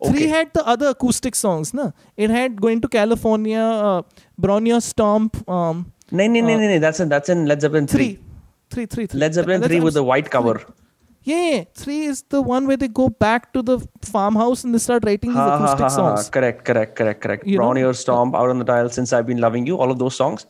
okay. Three had the other acoustic songs, na? It had Going to California, uh, Bronya Stomp. Um, no, no, no, no, that's in, that's in Led Zeppelin three. Three, three, three. three. Led Zeppelin three with the white cover. Yeah, three is the one where they go back to the farmhouse and they start writing these ha, acoustic ha, ha, songs. Ha. Correct, correct, correct, correct. Bronya Stomp, Out on the Dial, Since I've Been Loving You, all of those songs.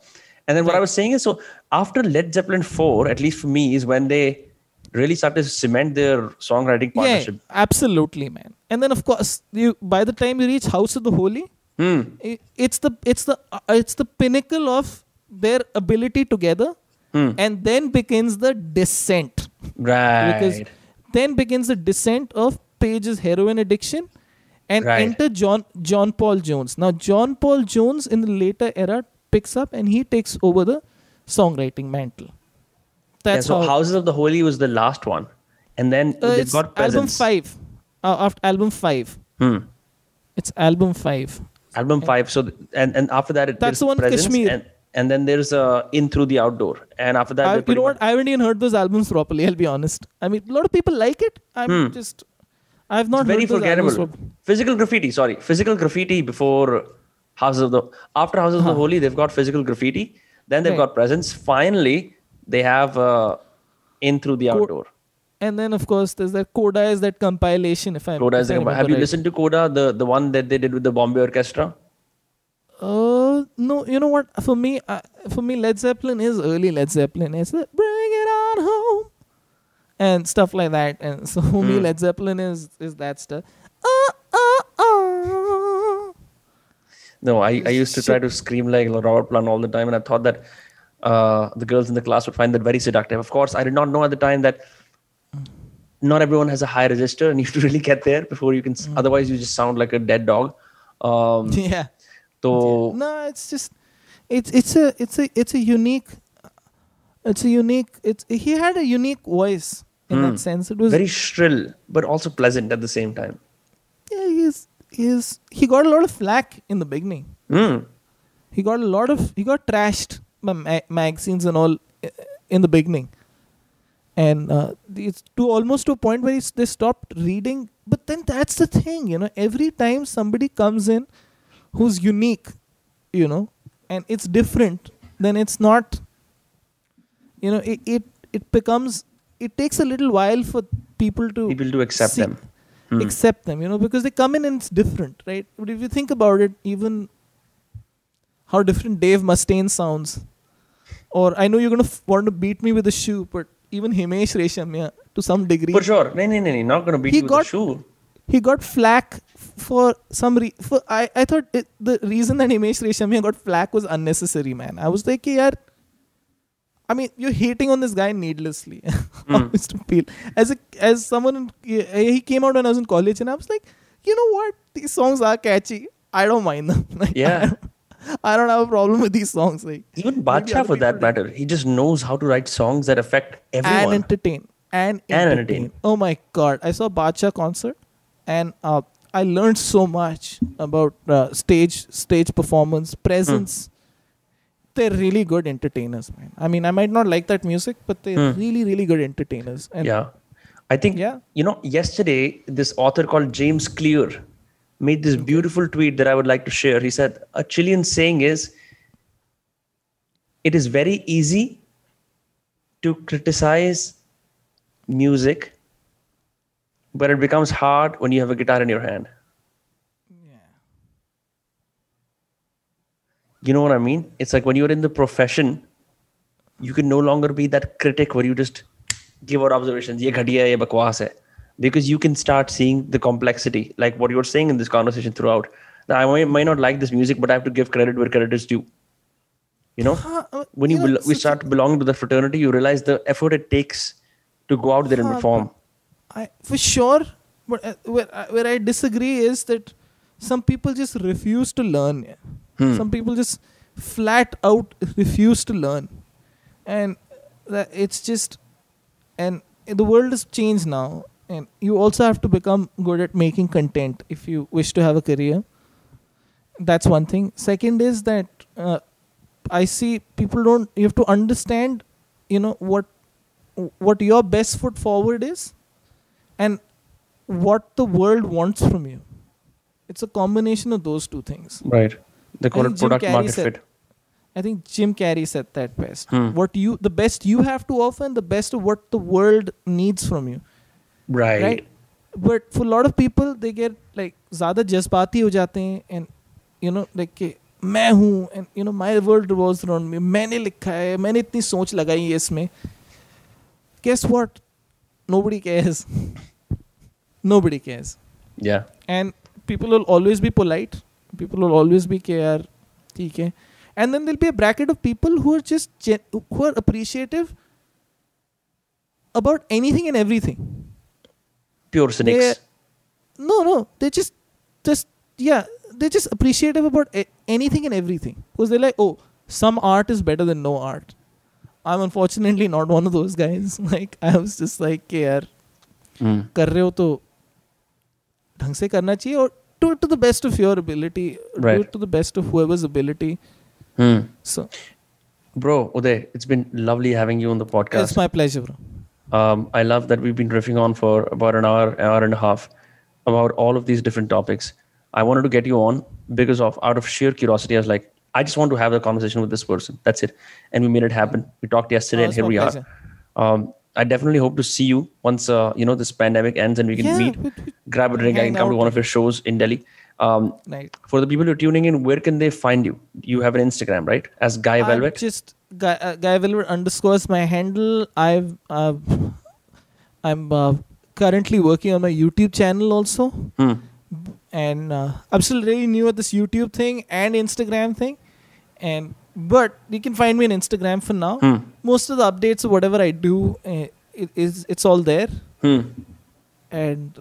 And then what I was saying is, so after Led Zeppelin four, at least for me, is when they really started to cement their songwriting partnership. Yeah, absolutely, man. And then, of course, you by the time you reach House of the Holy, hmm. it, it's the it's the uh, it's the pinnacle of their ability together, hmm. and then begins the descent. Right. Because then begins the descent of Page's heroin addiction, and right. enter John John Paul Jones. Now, John Paul Jones in the later era picks up and he takes over the songwriting mantle. That's yeah, so how Houses of the Holy was the last one, and then uh, they've got Peasants. Album five, uh, after album five, hmm. it's album five. Album and five. So th- and and after that, it, that's the one Peasants, Kashmir, and, and then there's uh, In Through the Outdoor, and after that, I, you know what? I haven't even heard those albums properly. I'll be honest. I mean, a lot of people like it. I'm hmm. just, I've not it's heard very those forgettable. Albums. Physical Graffiti. Sorry, Physical Graffiti before Houses of the after Houses huh. of the Holy, they've got Physical Graffiti. Then they've right. got Peasants. Finally. They have uh, In Through the Outdoor. And then, of course, there's that Coda is that compilation. If I, Coda if is I the compilation. Have you right. listened to Coda, the, the one that they did with the Bombay Orchestra? Uh, no, you know what? For me, uh, for me, Led Zeppelin is early Led Zeppelin. It's the Bring It On Home and stuff like that. And so for mm. me, Led Zeppelin is, is that stuff. Uh, uh, uh. No, I, I used to try to scream like Robert Plant all the time, and I thought that Uh, the girls in the class would find that very seductive. Of course, I did not know at the time that not everyone has a high register, and you have to really get there before you can. Mm. Otherwise, you just sound like a dead dog. Um, yeah. So no, it's just it's it's a it's a it's a unique it's a unique it's he had a unique voice in mm. that sense. It was very shrill, but also pleasant at the same time. Yeah, he's he's he got a lot of flack in the beginning. Mm. He got a lot of he got trashed. Ma- magazines and all in the beginning, and uh, it's to almost to a point where they stopped reading. But then that's the thing, you know, every time somebody comes in who's unique, you know, and it's different, then it's not, you know, it it, it becomes it takes a little while for people to people to accept see, them hmm. accept them, you know, because they come in and it's different, right? But if you think about it, even how different Dave Mustaine sounds. Or I know you're going to f- want to beat me with a shoe, but even Himesh Reshamya, to some degree. For sure. No, no, no, no. Not going to beat you with a shoe. He got flack for some reason. I, I thought it, the reason that Himesh Reshamya got flack was unnecessary, man. I was like, yaar, I mean, you're hating on this guy needlessly. Mm. as, a, as someone, he came out when I was in college, and I was like, you know what? These songs are catchy. I don't mind them. Like, yeah. I don't have a problem with these songs. Like, even Bachchan, for that matter, he just knows how to write songs that affect everyone. And entertain. And, and entertain. entertain. Oh my God. I saw Bachchan concert, and uh, I learned so much about uh, stage stage performance, presence. Hmm. They're really good entertainers, man. I mean, I might not like that music, but they're hmm. really, really good entertainers. And yeah. I think, yeah. you know, yesterday, this author called James Clear made this beautiful tweet that I would like to share. He said, a Chilean saying is, it is very easy to criticize music But it becomes hard when you have a guitar in your hand. Yeah. You know what I mean? It's like when you're in the profession, you can no longer be that critic where you just give out observations. Ye ghatiya hai, ye bakwas hai. Because you can start seeing the complexity, like what you're saying in this conversation throughout. Now, I may, may not like this music, but I have to give credit where credit is due. You know, when you, you know, belo- we start belonging to the fraternity, you realize the effort it takes to go out there and perform. I, for sure, but uh, where, uh, where I disagree is that some people just refuse to learn. Yeah. Hmm. Some people just flat out refuse to learn. And that it's just, and the world has changed now. And you also have to become good at making content if you wish to have a career. That's one thing. Second is that, uh, I see people don't, you have to understand, you know, what what your best foot forward is and what the world wants from you. It's a combination of those two things. Right. They call it product market fit. I think Jim Carrey said that best. Hmm. What you, the best you have to offer and the best of what the world needs from you. Right. Right. But for a lot of people, they get like, zyada jazbati ho jate hain and, you know, like, मैं हूँ and you know my world revolves around me, मैंने लिखा है, मैंने इतनी सोच लगाई है इसमें. Guess what? Nobody cares. Nobody cares. Yeah. And people will always be polite. People will always be care. ठीक है. And then there'll be a bracket of people who are just who are appreciative about anything and everything. Pure cynics. No, no. They just, just yeah. They're just appreciative about anything and everything. Because they're like, oh, some art is better than no art. I'm unfortunately not one of those guys. Like, I was just like, hey, yaar, kar rahe ho toh dhang se karna chahiye aur do it to the best of your ability. Right. Do it to the best of whoever's ability. Hmm. So, bro, Uday, it's been lovely having you on the podcast. It's my pleasure, bro. Um, I love that we've been riffing on for about an hour, hour and a half about all of these different topics. I wanted to get you on because of out of sheer curiosity. I was like, I just want to have a conversation with this person. That's it. And we made it happen. We talked yesterday oh, and here we pleasure. are. Um, I definitely hope to see you once, uh, you know, this pandemic ends and we can yeah, meet, we, we, grab a drink. I can come to one of your shows in Delhi. Um, right. For the people who are tuning in, where can they find you? You have an Instagram, right? As Guy Velvet. Just Guy, uh, Guy Velvet underscores my handle. I've, uh, I'm uh, currently working on my YouTube channel also. Hmm. And uh, I'm still really new at this YouTube thing and Instagram thing, and but you can find me on Instagram for now. Hmm. Most of the updates of whatever I do, uh, it, it's, it's all there. Hmm. And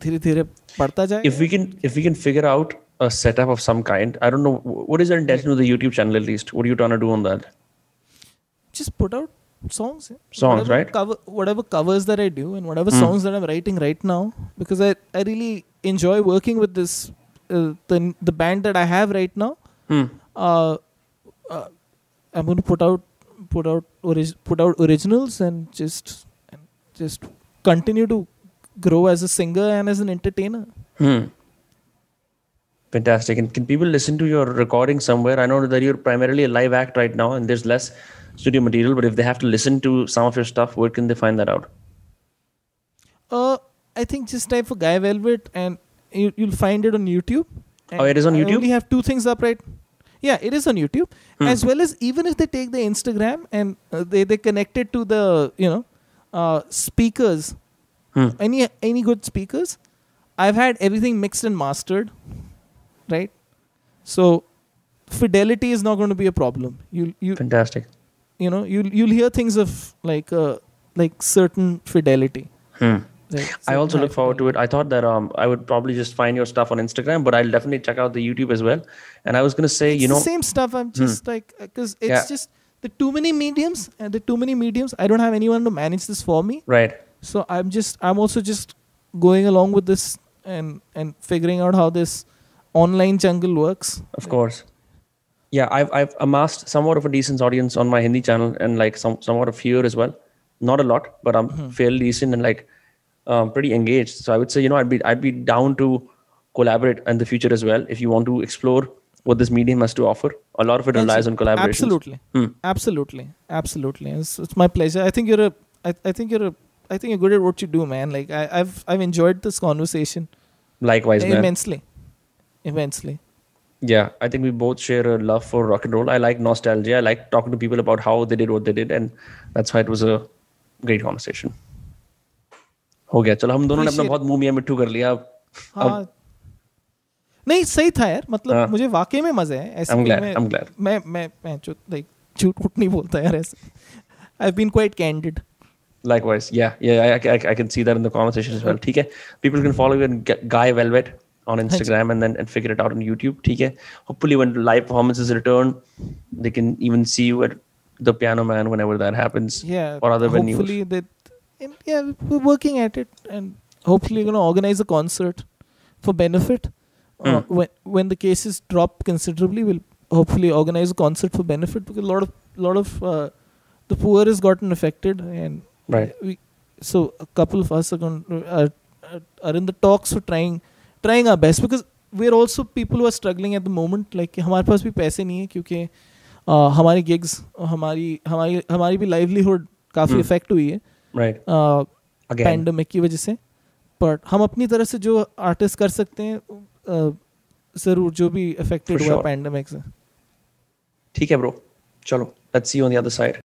dheere dheere padhta jayega. If we can, if we can figure out a setup of some kind, I don't know what is your intention with the YouTube channel. At least, what are you trying to do on that? Just put out songs, yeah. songs, whatever right? Cover, whatever covers that I do and whatever hmm. songs that I'm writing right now, because I, I really. enjoy working with this uh, the the band that I have right now. Hmm. Uh, uh, I'm going to put out put out orig- put out originals and just and just continue to grow as a singer and as an entertainer. Hmm. Fantastic. And can people listen to your recording somewhere? I know that you're primarily a live act right now, and there's less studio material. But if they have to listen to some of your stuff, where can they find that out? Uh. I think just type for Guy Velvet and you, you'll find it on YouTube. And oh, it is on YouTube? I only have two things up, right? Yeah, it is on YouTube. Hmm. As well as even if they take the Instagram and uh, they, they connect it to the, you know, uh, speakers, hmm. any any good speakers, I've had everything mixed and mastered, right? So fidelity is not going to be a problem. You, you, Fantastic. You know, you'll, you'll hear things of like, uh, like certain fidelity. Hmm. Right. I also look forward to it. I thought that um, I would probably just find your stuff on Instagram, but I'll definitely check out the YouTube as well. And I was going to say, it's you know, the same stuff. I'm just hmm. like, because it's yeah. just the too many mediums and the too many mediums. I don't have anyone to manage this for me. Right. So I'm just, I'm also just going along with this and, and figuring out how this online jungle works. Of course. Yeah. I've, I've amassed somewhat of a decent audience on my Hindi channel and like some, somewhat of here as well. Not a lot, but I'm hmm. fairly decent and like, Um, pretty engaged. So I would say, you know, I'd be I'd be down to collaborate in the future as well. If you want to explore what this medium has to offer, a lot of it relies on collaboration. Absolutely, hmm. absolutely, absolutely. It's, it's my pleasure. I think you're a I, I think you're a I think you're good at what you do, man. Like I, I've I've enjoyed this conversation. Likewise, man. Immensely. Immensely. Yeah, I think we both share a love for rock and roll. I like nostalgia. I like talking to people about how they did what they did, and that's why it was a great conversation. हो गया चलो हम दोनों ने अपना बहुत मुंह मियां मिट्ठू कर लिया अब हाँ नहीं सही था यार मतलब मुझे वाकई में मजे हैं ऐसे में मैं मैं मैं जो लाइक झूठ फूट नहीं बोलता यार ऐसे I've been quite candid. Likewise, yeah, yeah, I, I, I can see that in the conversation as well. ठीक है, people can follow you and Guy Velvet on Instagram and then and figure it out on YouTube. ठीक है, hopefully when live performances return, they can even see you at the Piano Man whenever that happens. Yeah, or other venues. Hopefully that. And yeah, we're working at it and hopefully we're going to organize a concert for benefit. Mm. Uh, when, when the cases drop considerably, we'll hopefully organize a concert for benefit because a lot of, lot of uh, the poor has gotten affected. And right. we, so a couple of us are, going to, are, are in the talks for trying trying our best because we're also people who are struggling at the moment. Like, हमारे पास भी पैसे नहीं है क्योंकि हमारे gigs और हमारी हमारी हमारी भी livelihood काफी affect हुई है. Right. Uh, Again. Pandemic की वजह से but हम अपनी तरफ से जो artists कर सकते हैं uh, जरूर जो भी affected हुआ sure. pandemic से ठीक है bro चलो let's see you on the other side